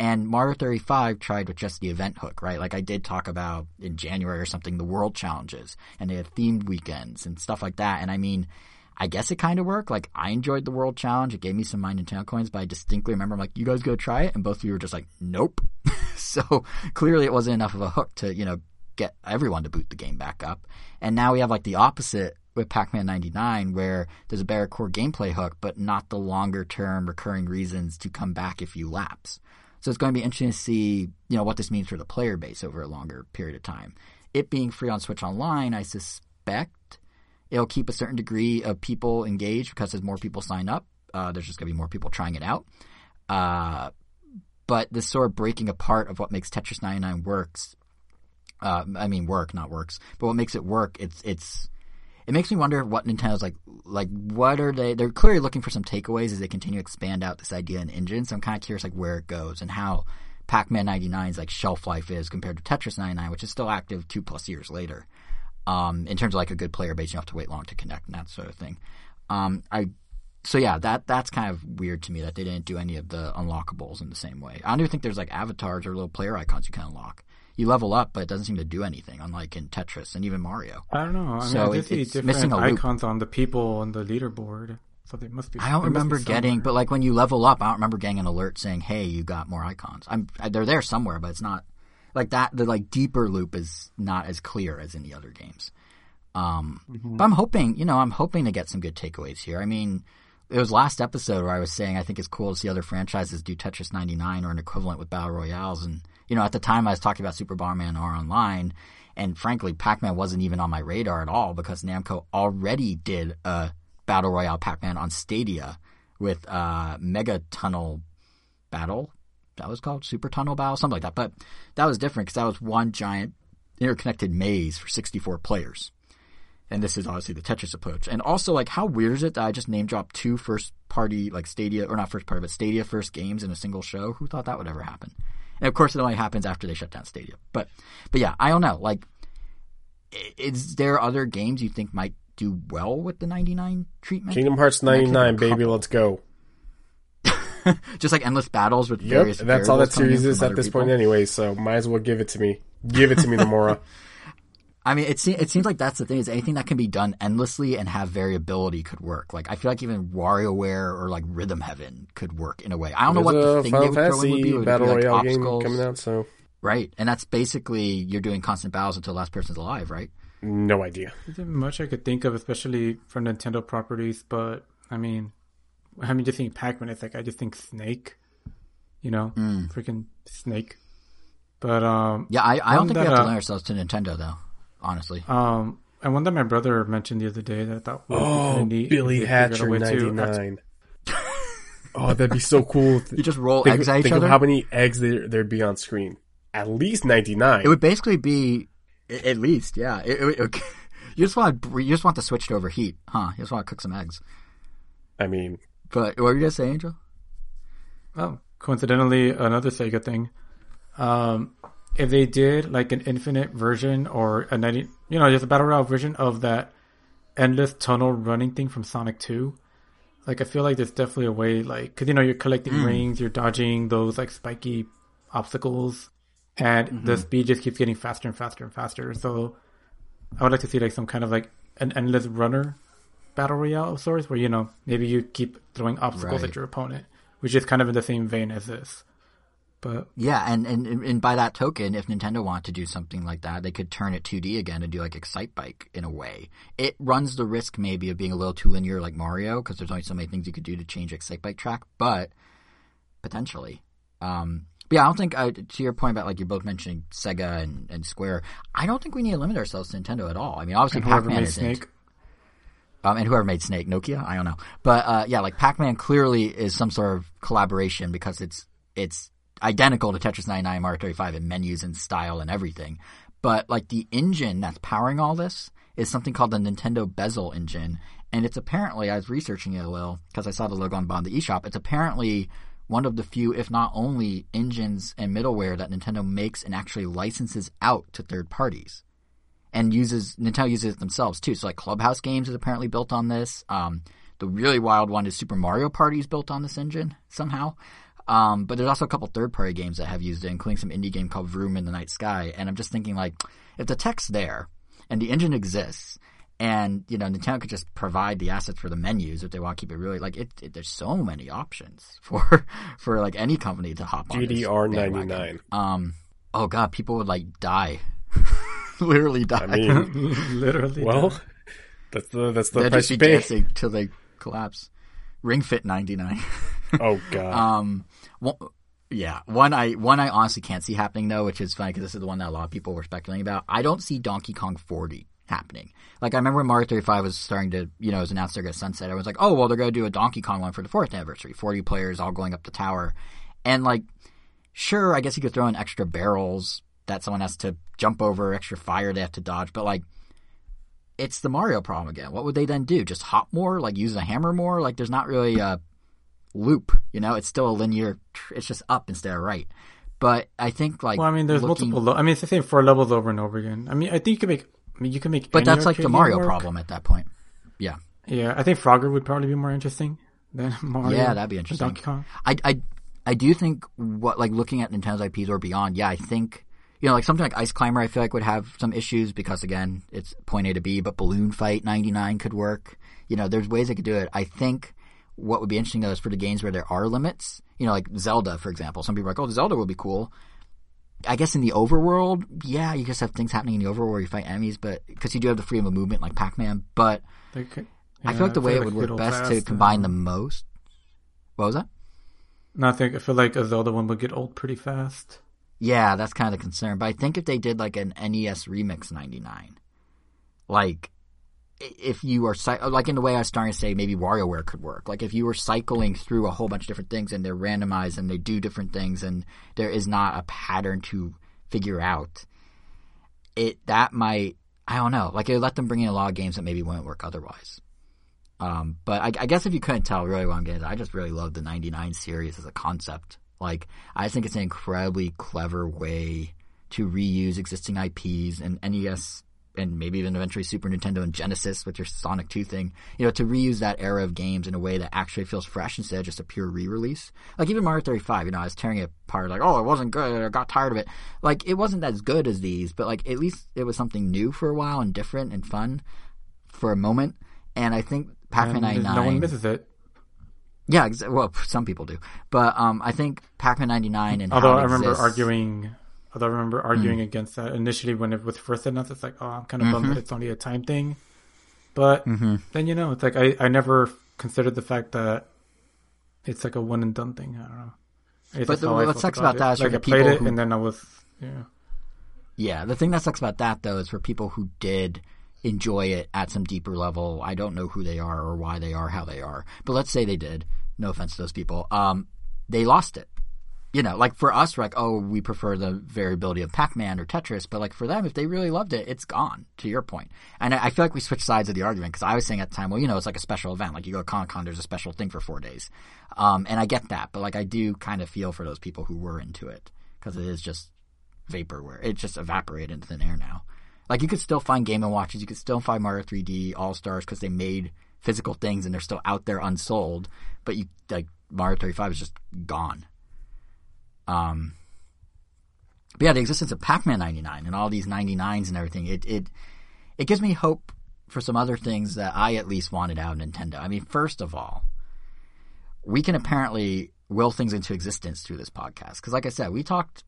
And Mario thirty-five tried with just the event hook, right? Like I did talk about in January or something, the World Challenges, and they had themed weekends and stuff like that. And I mean, I guess it kind of worked. Like I enjoyed the World Challenge. It gave me some Mind and Tail coins, but I distinctly remember I'm like, you guys go try it? And both of you were just like, nope. So clearly it wasn't enough of a hook to, you know, get everyone to boot the game back up. And now we have like the opposite with Pac-Man ninety-nine, where there's a better core gameplay hook, but not the longer term recurring reasons to come back if you lapse. So it's going to be interesting to see, you know, what this means for the player base over a longer period of time. It being free on Switch Online, I suspect it'll keep a certain degree of people engaged because as more people sign up, uh, there's just going to be more people trying it out. Uh, but this sort of breaking apart of what makes Tetris ninety-nine works, uh, I mean work, not works, but what makes it work, it's it's it makes me wonder what Nintendo's like, like what are they, they're clearly looking for some takeaways as they continue to expand out this idea and engine, so I'm kind of curious like where it goes and how Pac-Man ninety-nine's like shelf life is compared to Tetris ninety-nine, which is still active two plus years later. Um, in terms of like a good player base, you don't have to wait long to connect and that sort of thing. Um, I so yeah, that that's kind of weird to me that they didn't do any of the unlockables in the same way. I don't even think there's like avatars or little player icons you can unlock. You level up, but it doesn't seem to do anything, unlike in Tetris and even Mario. I don't know. I so mean, I did see it's different icons on the people on the leaderboard, so they must be. I don't remember getting, but like when you level up, I don't remember getting an alert saying, "Hey, you got more icons." I'm they're there somewhere, but it's not. Like that, the like deeper loop is not as clear as in the other games. Um, mm-hmm. But I'm hoping, you know, I'm hoping to get some good takeaways here. I mean, it was last episode where I was saying I think it's cool to see other franchises do Tetris ninety-nine or an equivalent with Battle Royales. And, you know, at the time I was talking about Super Bomberman R Online, and frankly, Pac-Man wasn't even on my radar at all because Namco already did a Battle Royale Pac-Man on Stadia with uh, Mega Tunnel Battle. That was called Super Tunnel Battle, something like that. But that was different because that was one giant interconnected maze for sixty-four players. And this is obviously the Tetris approach. And also, like, how weird is it that I just name dropped two first-party, like, Stadia, or not first-party, but Stadia first games in a single show? Who thought that would ever happen? And, of course, it only happens after they shut down Stadia. But, but yeah, I don't know. Like, is there other games you think might do well with the ninety-nine treatment? Kingdom Hearts ninety-nine, baby, let's go. Just like endless battles with various. Yep, and that's all that series is at this people. point anyway. So might as well give it to me. Give it to me, Nomura. I mean, it seems it seems like that's the thing is anything that can be done endlessly and have variability could work. Like I feel like even WarioWare or like Rhythm Heaven could work in a way. I don't There's know what the thing Final they would Fantasy, throw in would be. Would Battle be like Royale obstacles. Game coming out, so right, and that's basically you're doing constant battles until the last person's alive, right? No idea. There's much I could think of, especially from Nintendo properties, but I mean. I mean, just think Pac-Man, it's like, I just think Snake, you know, mm. freaking Snake. But, um, yeah, I, I don't think that, we have to limit ourselves to Nintendo, though, honestly. Um, and one that my brother mentioned the other day that I thought, oh, Billy Hatcher ninety-nine. Oh, that'd be so cool. You just roll think, eggs at each think other. Think of how many eggs there, there'd be on screen. At least ninety-nine. It would basically be, at least, yeah. It, it, it, you just want to, you just want the Switch to overheat, huh? You just want to cook some eggs. I mean, but what were you going to say, Angel? Oh, coincidentally, another Sega thing. Um, if they did like an infinite version or a ninety, you know, just a battle royale version of that endless tunnel running thing from Sonic two, like I feel like there's definitely a way, like, because you know you're collecting mm. rings, you're dodging those like spiky obstacles, and mm-hmm. the speed just keeps getting faster and faster and faster. So I would like to see like some kind of like an endless runner. Battle Royale of sorts, where, you know, maybe you keep throwing obstacles right. at your opponent, which is kind of in the same vein as this. But yeah, and, and, and by that token, if Nintendo wanted to do something like that, they could turn it two D again and do like Excitebike in a way. It runs the risk maybe of being a little too linear like Mario, because there's only so many things you could do to change Excitebike track, but potentially. Um, but yeah, I don't think, uh, to your point about like you're both mentioning Sega and, and Square, I don't think we need to limit ourselves to Nintendo at all. I mean, obviously Pac-Man isn't. Snake. Um, and whoever made Snake, Nokia, I don't know. But uh, yeah, like Pac-Man clearly is some sort of collaboration because it's it's identical to Tetris ninety-nine, Mario thirty-five in menus and style and everything. But like the engine that's powering all this is something called the Nintendo Bezel engine. And it's apparently, I was researching it a little because I saw the logo on the eShop, it's apparently one of the few, if not only, engines and middleware that Nintendo makes and actually licenses out to third parties. And uses Nintendo uses it themselves too. So like Clubhouse games is apparently built on this. Um, the really wild one is Super Mario Party is built on this engine somehow. Um, but there's also a couple third-party games that have used it, including some indie game called Vroom in the Night Sky. And I'm just thinking, like, if the tech's there and the engine exists, and, you know, Nintendo could just provide the assets for the menus if they want to keep it really, like, it, it, there's so many options for, for like, any company to hop on. G D R ninety-nine. Um, oh, God, people would, like, die. Literally die. I mean, literally well, die. Well, that's the, that's the They'd price you pay. They'd just be dancing till they collapse. Ring Fit ninety-nine. Oh, God. Um, one, yeah. One I one I honestly can't see happening, though, which is funny because this is the one that a lot of people were speculating about. I don't see Donkey Kong forty happening. Like, I remember when Mario thirty-five was starting to, you know, it was announced they're going to sunset. Everyone's like, oh, well, they're going to do a Donkey Kong one for the fourth anniversary. forty players all going up the tower. And, like, sure, I guess you could throw in extra barrels that someone has to jump over, extra fire they have to dodge. But, like, it's the Mario problem again. What would they then do? Just hop more? Like, use the hammer more? Like, there's not really a loop, you know? It's still a linear – it's just up instead of right. But I think, like – well, I mean, there's looking, multiple – I mean, it's the same four levels over and over again. I mean, I think you can make – I mean, you can make – but that's like the Mario work. Problem at that point. Yeah. Yeah, I think Frogger would probably be more interesting than Mario. Yeah, that'd be interesting. Donkey Kong. I, I, I do think what – like, looking at Nintendo's I Ps or beyond, yeah, I think – you know, like something like Ice Climber I feel like would have some issues because, again, it's point A to B, but Balloon Fight ninety-nine could work. You know, there's ways they could do it. I think what would be interesting, though, is for the games where there are limits, you know, like Zelda, for example. Some people are like, oh, Zelda would be cool. I guess in the overworld, yeah, you just have things happening in the overworld where you fight enemies, but because you do have the freedom of movement like Pac-Man. But could, yeah, I feel like the way like it would work best to combine the most. What was that? No, I think I feel like a Zelda one would get old pretty fast. Yeah, that's kind of the concern. But I think if they did like an N E S Remix ninety-nine, like if you are – like in the way I was starting to say maybe WarioWare could work. Like if you were cycling through a whole bunch of different things and they're randomized and they do different things and there is not a pattern to figure out, it that might – I don't know. Like it would let them bring in a lot of games that maybe wouldn't work otherwise. Um, but I, I guess if you couldn't tell really what I'm getting at, I just really love the ninety-nine series as a concept. Like, I think it's an incredibly clever way to reuse existing I Ps and N E S and maybe even eventually Super Nintendo and Genesis with your Sonic two thing, you know, to reuse that era of games in a way that actually feels fresh instead of just a pure re-release. Like, even Mario thirty-five, you know, I was tearing it apart, like, oh, it wasn't good, I got tired of it. Like, it wasn't as good as these, but, like, at least it was something new for a while and different and fun for a moment. And I think Pac-Man ninety-nine... no one misses it. Yeah, well, some people do, but um, I think Pac-Man ninety-nine and although how it I remember exists... arguing, although I remember arguing mm-hmm. against that initially when it was first announced, it's like, oh, I'm kind of bummed mm-hmm. that it's only a time thing, but mm-hmm. then you know, it's like I, I never considered the fact that it's like a one and done thing. I don't know. It's but the, what sucks about, about that is like for I played it who... and then I was yeah. Yeah, the thing that sucks about that though is for people who did enjoy it at some deeper level. I don't know who they are or why they are, how they are, but let's say they did. No offense to those people. Um, they lost it. You know, like for us, we're like, oh, we prefer the variability of Pac-Man or Tetris. But like for them, if they really loved it, it's gone, to your point. And I, I feel like we switched sides of the argument because I was saying at the time, well, you know, it's like a special event. Like you go to Comic-Con, there's a special thing for four days. Um, and I get that. But like I do kind of feel for those people who were into it because it is just vaporware. It just evaporated into thin air now. Like you could still find Game and Watches. You could still find Mario three D All-Stars because they made physical things and they're still out there unsold. But you like Mario thirty-five is just gone. Um, but yeah, the existence of Pac-Man ninety-nine and all these ninety-nines and everything, it it it gives me hope for some other things that I at least wanted out of Nintendo. I mean, first of all, we can apparently will things into existence through this podcast because, like I said, we talked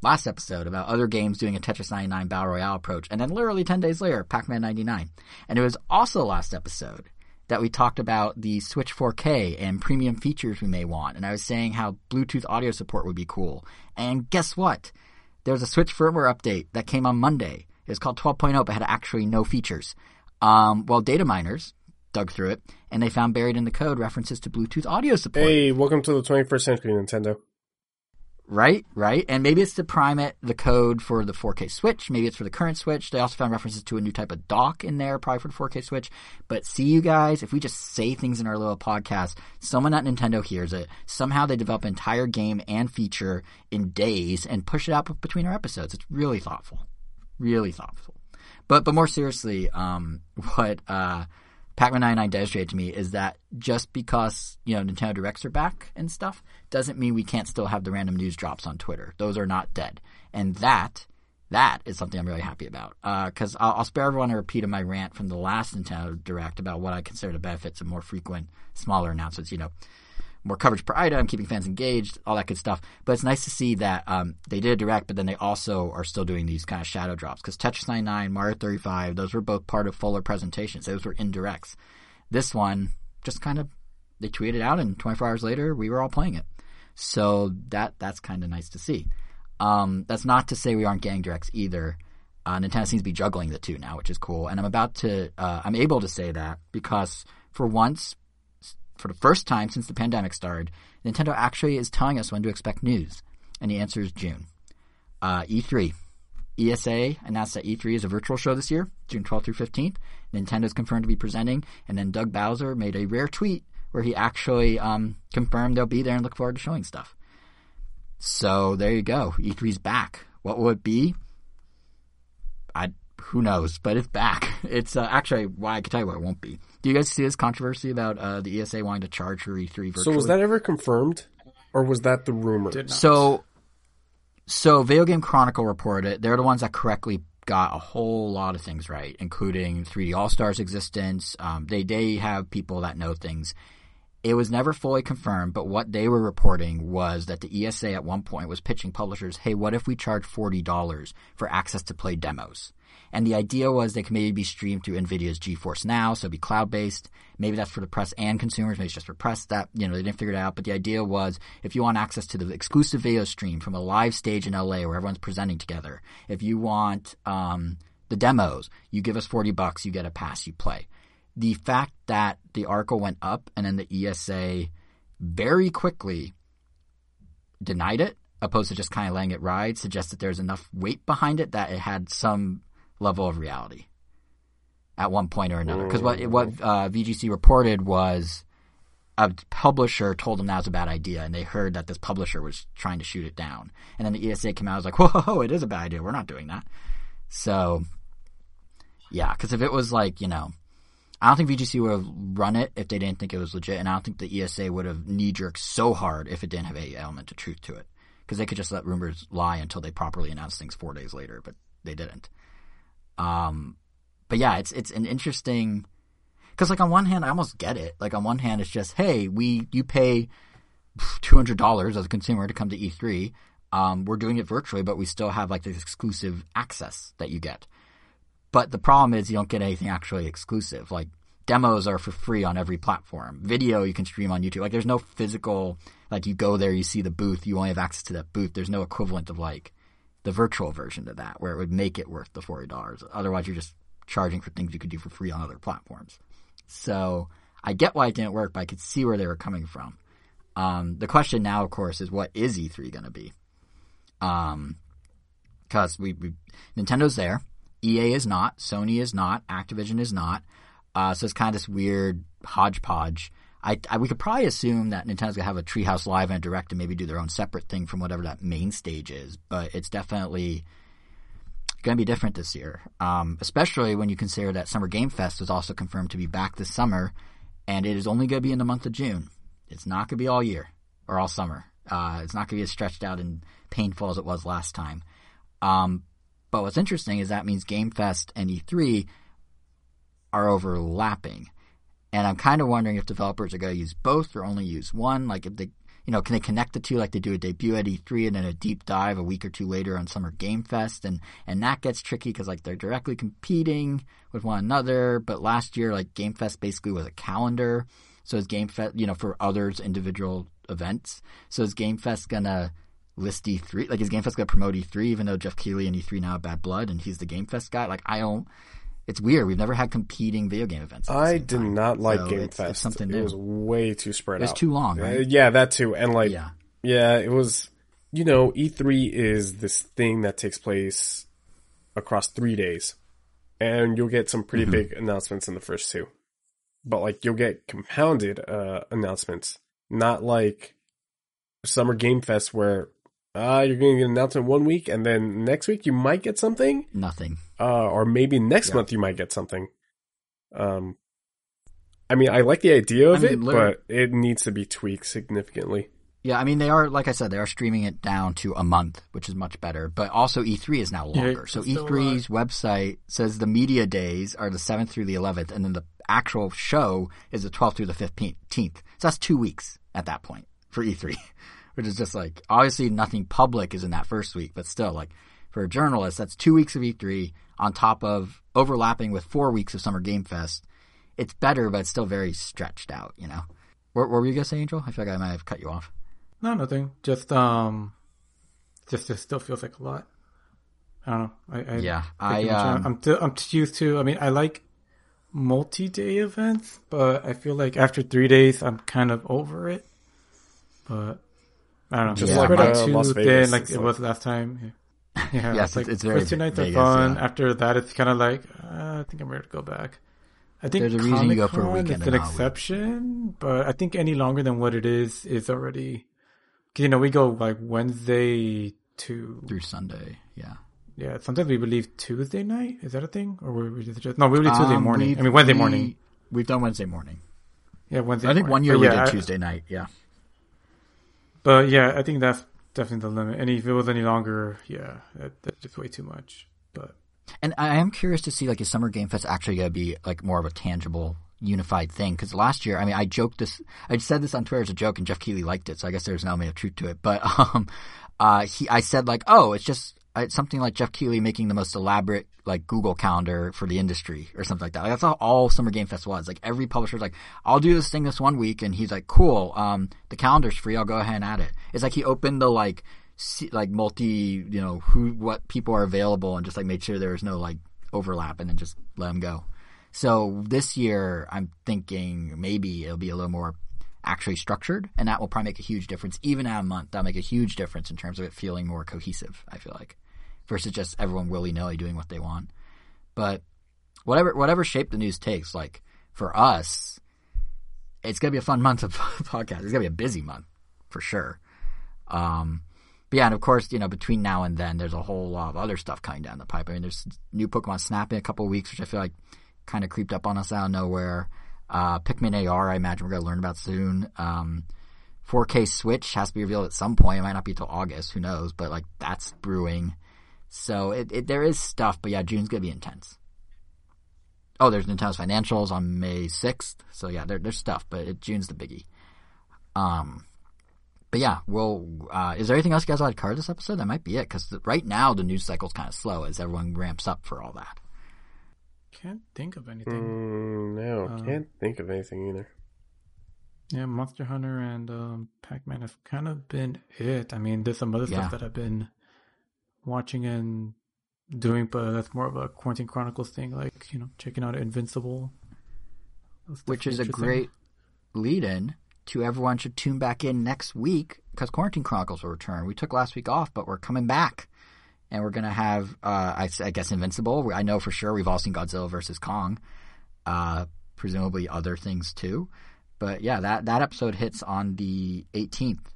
last episode about other games doing a Tetris ninety-nine Battle Royale approach, and then literally ten days later, Pac-Man ninety-nine. And it was also last episode that we talked about the Switch four K and premium features we may want. And I was saying how Bluetooth audio support would be cool. And guess what? There's a Switch firmware update that came on Monday. It was called twelve point oh, but had actually no features. Um, well, data miners dug through it, and they found buried in the code references to Bluetooth audio support. Hey, welcome to the twenty-first century, Nintendo. Right, right. And maybe it's to prime it, the code for the four K Switch. Maybe it's for the current Switch. They also found references to a new type of dock in there, probably for the four K Switch. But see, you guys, if we just say things in our little podcast, someone at Nintendo hears it. Somehow they develop an entire game and feature in days and push it out between our episodes. It's really thoughtful. Really thoughtful. But but more seriously, um, what uh, Pac-Man ninety-nine demonstrated to me is that just because, you know, Nintendo Directs are back and stuff doesn't mean we can't still have the random news drops on Twitter. Those are not dead. And that that is something I'm really happy about, because uh, I'll, I'll spare everyone a repeat of my rant from the last Nintendo Direct about what I consider the benefits of more frequent, smaller announcements, you know, more coverage per item, keeping fans engaged, all that good stuff. But it's nice to see that um, they did a Direct, but then they also are still doing these kind of shadow drops, because Tetris ninety-nine, Mario thirty-five, those were both part of fuller presentations. Those were indirects. This one just kind of – they tweeted out, and twenty-four hours later we were all playing it. So that that's kind of nice to see. Um, that's not to say we aren't getting Directs either. Uh, Nintendo seems to be juggling the two now, which is cool. And I'm about to uh, – I'm able to say that because for once, for the first time since the pandemic started, Nintendo actually is telling us when to expect news. And the answer is June. Uh, E three. E S A announced that E three is a virtual show this year, June twelfth through fifteenth. Nintendo's confirmed to be presenting. And then Doug Bowser made a rare tweet where he actually um, confirmed they'll be there and look forward to showing stuff. So there you go. E three's back. What will it be? I who knows, but it's back. It's uh, actually why well, I can tell you what it won't be. Do you guys see this controversy about uh, the E S A wanting to charge for E three virtually? So was that ever confirmed, or was that the rumor? So, so Video Game Chronicle reported it. They're the ones that correctly got a whole lot of things right, including three D All-Stars existence. Um, they they have people that know things. It was never fully confirmed, but what they were reporting was that the E S A at one point was pitching publishers, hey, what if we charge forty dollars for access to play demos? And the idea was they could maybe be streamed through NVIDIA's GeForce Now, so it'd be cloud-based. Maybe that's for the press and consumers. Maybe it's just for press. That, you know, they didn't figure it out. But the idea was if you want access to the exclusive video stream from a live stage in L A where everyone's presenting together, if you want um, the demos, you give us forty bucks, you get a pass, you play. The fact that the article went up and then the E S A very quickly denied it, opposed to just kind of letting it ride, suggests that there's enough weight behind it that it had some level of reality at one point or another. Because what what uh, V G C reported was a publisher told them that was a bad idea, and they heard that this publisher was trying to shoot it down. And then the E S A came out and was like, whoa, whoa, whoa, it is a bad idea. We're not doing that. So, yeah, because if it was like, you know, I don't think V G C would have run it if they didn't think it was legit, and I don't think the E S A would have knee-jerked so hard if it didn't have any element of truth to it. Because they could just let rumors lie until they properly announced things four days later, but they didn't. Um, but yeah, it's it's an interesting – because like on one hand, I almost get it. Like on one hand, it's just, hey, we you pay two hundred dollars as a consumer to come to E three. Um, we're doing it virtually, but we still have like this exclusive access that you get. But the problem is you don't get anything actually exclusive. Like demos are for free on every platform. Video you can stream on YouTube. Like there's no physical – like you go there, you see the booth, you only have access to that booth. There's no equivalent of like – the virtual version of that where it would make it worth the forty dollars. Otherwise, you're just charging for things you could do for free on other platforms. So I get why it didn't work, but I could see where they were coming from. Um, the question now, of course, is what is E three going to be? Um, because we, we Nintendo's there. E A is not. Sony is not. Activision is not. Uh, so it's kind of this weird hodgepodge. I, I, we could probably assume that Nintendo's going to have a Treehouse Live and a Direct and maybe do their own separate thing from whatever that main stage is. But it's definitely going to be different this year, um, especially when you consider that Summer Game Fest was also confirmed to be back this summer, and it is only going to be in the month of June. It's not going to be all year or all summer. Uh, it's not going to be as stretched out and painful as it was last time. Um, but what's interesting is that means Game Fest and E three are overlapping. And I'm kind of wondering if developers are going to use both or only use one. Like, if they, you know, can they connect the two? Like, they do a debut at E three and then a deep dive a week or two later on Summer Game Fest, and and that gets tricky because like they're directly competing with one another. But last year, like Game Fest basically was a calendar, so is Game Fest, you know, for others individual events. So is Game Fest gonna list E three? Like, is Game Fest gonna promote E three? Even though Jeff Keighley and E three now have bad blood, and he's the Game Fest guy. Like, I don't. It's weird. We've never had competing video game events. I did time. not like so Game it's, Fest. It's something new. It was way too spread out. It was out. too long, right? Uh, yeah, that too. And like, yeah. yeah, it was, you know, E three is this thing that takes place across three days. And you'll get some pretty mm-hmm. big announcements in the first two. But like, you'll get compounded uh, announcements. Not like Summer Game Fest where Uh, you're going to get an announcement one week, and then next week you might get something. Nothing. Uh, or maybe next yeah. month you might get something. Um, I mean, I like the idea of I mean, it, literally. But it needs to be tweaked significantly. Yeah, I mean, they are, like I said, they are streaming it down to a month, which is much better. But also E three is now longer. Yeah, so E three's website says the media days are the seventh through the eleventh, and then the actual show is the twelfth through the fifteenth. So that's two weeks at that point for E three, which is just like, obviously nothing public is in that first week, but still, like, for a journalist, that's two weeks of E three on top of overlapping with four weeks of Summer Game Fest. It's better, but it's still very stretched out, you know? What, what were you going to say, Angel? I feel like I might have cut you off. No, nothing. Just, um, just, it still feels like a lot. I don't know. I, I yeah, I, um, I'm, t- I'm t- used to, I mean, I like multi-day events, but I feel like after three days, I'm kind of over it. But I don't know. Just yeah, like my, uh, Las Vegas, like it like... was last time. Yeah. yeah yes, it's, like, it's very First two nights Vegas, are fun. Yeah. After that, it's kind of like, uh, I think I'm ready to go back. I think there's a reason Comic-Con you go for a weekend. It's an exception, week. But I think any longer than what it is is already. Cause, you know, we go like Wednesday to through Sunday. Yeah. Yeah. Sometimes we would leave Tuesday night. Is that a thing? Or were we just, no, we would leave Tuesday um, morning. I mean, Wednesday we, morning. We've done Wednesday morning. Yeah. Wednesday I think morning. One year but we yeah, did Tuesday I, night. Yeah. But yeah, I think that's definitely the limit. And if it was any longer, yeah, that, that's just way too much. But. And I am curious to see, like, is Summer Game Fest actually going to be, like, more of a tangible, unified thing? Because last year, I mean, I joked this – I said this on Twitter as a joke, and Jeff Keighley liked it, so I guess there's an element of truth to it. But um, uh, he, I said, like, oh, it's just it's something like Jeff Keighley making the most elaborate, like, Google calendar for the industry or something like that. Like, that's how all Summer Game Fest was. Like, every publisher's like, I'll do this thing this one week, and he's like, cool, um, the calendar's free. I'll go ahead and add it. It's like he opened the, like – See, like multi, you know, who, what people are available, and just like made sure there was no like overlap, and then just let them go. So this year, I'm thinking maybe it'll be a little more actually structured, and that will probably make a huge difference. Even at a month, that'll make a huge difference in terms of it feeling more cohesive. I feel like versus just everyone willy nilly doing what they want. But whatever, whatever shape the news takes, like for us, it's gonna be a fun month of podcasts. It's gonna be a busy month for sure. Um. But yeah, and of course, you know, between now and then, there's a whole lot of other stuff coming down the pipe. I mean, there's new Pokemon Snap in a couple of weeks, which I feel like kind of creeped up on us out of nowhere. Uh, Pikmin A R, I imagine we're going to learn about soon. Um, four K Switch has to be revealed at some point. It might not be till August, who knows, but like that's brewing. So it, it there is stuff, but yeah, June's going to be intense. Oh, there's Nintendo's financials on May sixth. So yeah, there, there's stuff, but it, June's the biggie. Um... But yeah, well, uh, is there anything else you guys want to cover this episode? That might be it, because right now the news cycle's kind of slow as everyone ramps up for all that. Can't think of anything. Mm, no, uh, can't think of anything either. Yeah, Monster Hunter and um, Pac-Man have kind of been it. I mean, there's some other yeah. stuff that I've been watching and doing, but that's more of a Quarantine Chronicles thing, like, you know, checking out Invincible. Which is a great lead-in. To everyone should tune back in next week because Quarantine Chronicles will return. We took last week off, but we're coming back, and we're gonna have uh, I, I guess Invincible. I know for sure we've all seen Godzilla versus Kong, uh, presumably other things too. But yeah, that that episode hits on the eighteenth,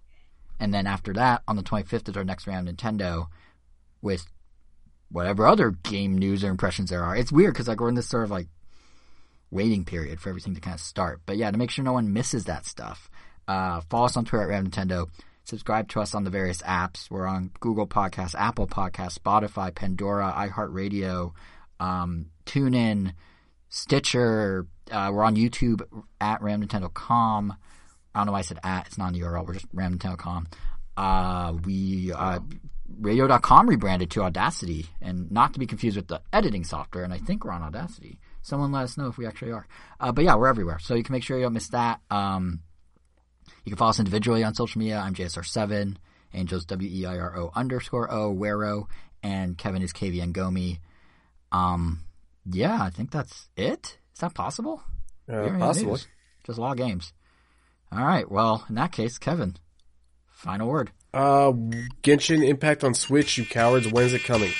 and then after that on the twenty-fifth is our next round of Nintendo with whatever other game news or impressions there are. It's weird because like we're in this sort of like. Waiting period for everything to kind of start. But yeah, to make sure no one misses that stuff, uh, follow us on Twitter at Random Nintendo. Subscribe to us on the various apps. We're on Google Podcasts, Apple Podcasts, Spotify, Pandora, iHeartRadio, um, TuneIn, Stitcher. Uh, we're on YouTube at Ram Nintendo dot com. I don't know why I said at. It's not on the U R L. We're just Ram Nintendo dot com. Uh, we uh, radio dot com rebranded to Audacity, and not to be confused with the editing software, and I think we're on Audacity. Someone let us know if we actually are. Uh, but yeah, we're everywhere. So you can make sure you don't miss that. Um, you can follow us individually on social media. I'm J S R seven, Angel's W E I R O underscore O, Wero, and Kevin is K V N Gomi. Um, yeah, I think that's it. Is that possible? Uh, possible. Just a lot of games. All right. Well, in that case, Kevin, final word. Uh, Genshin Impact on Switch, you cowards. When's it coming?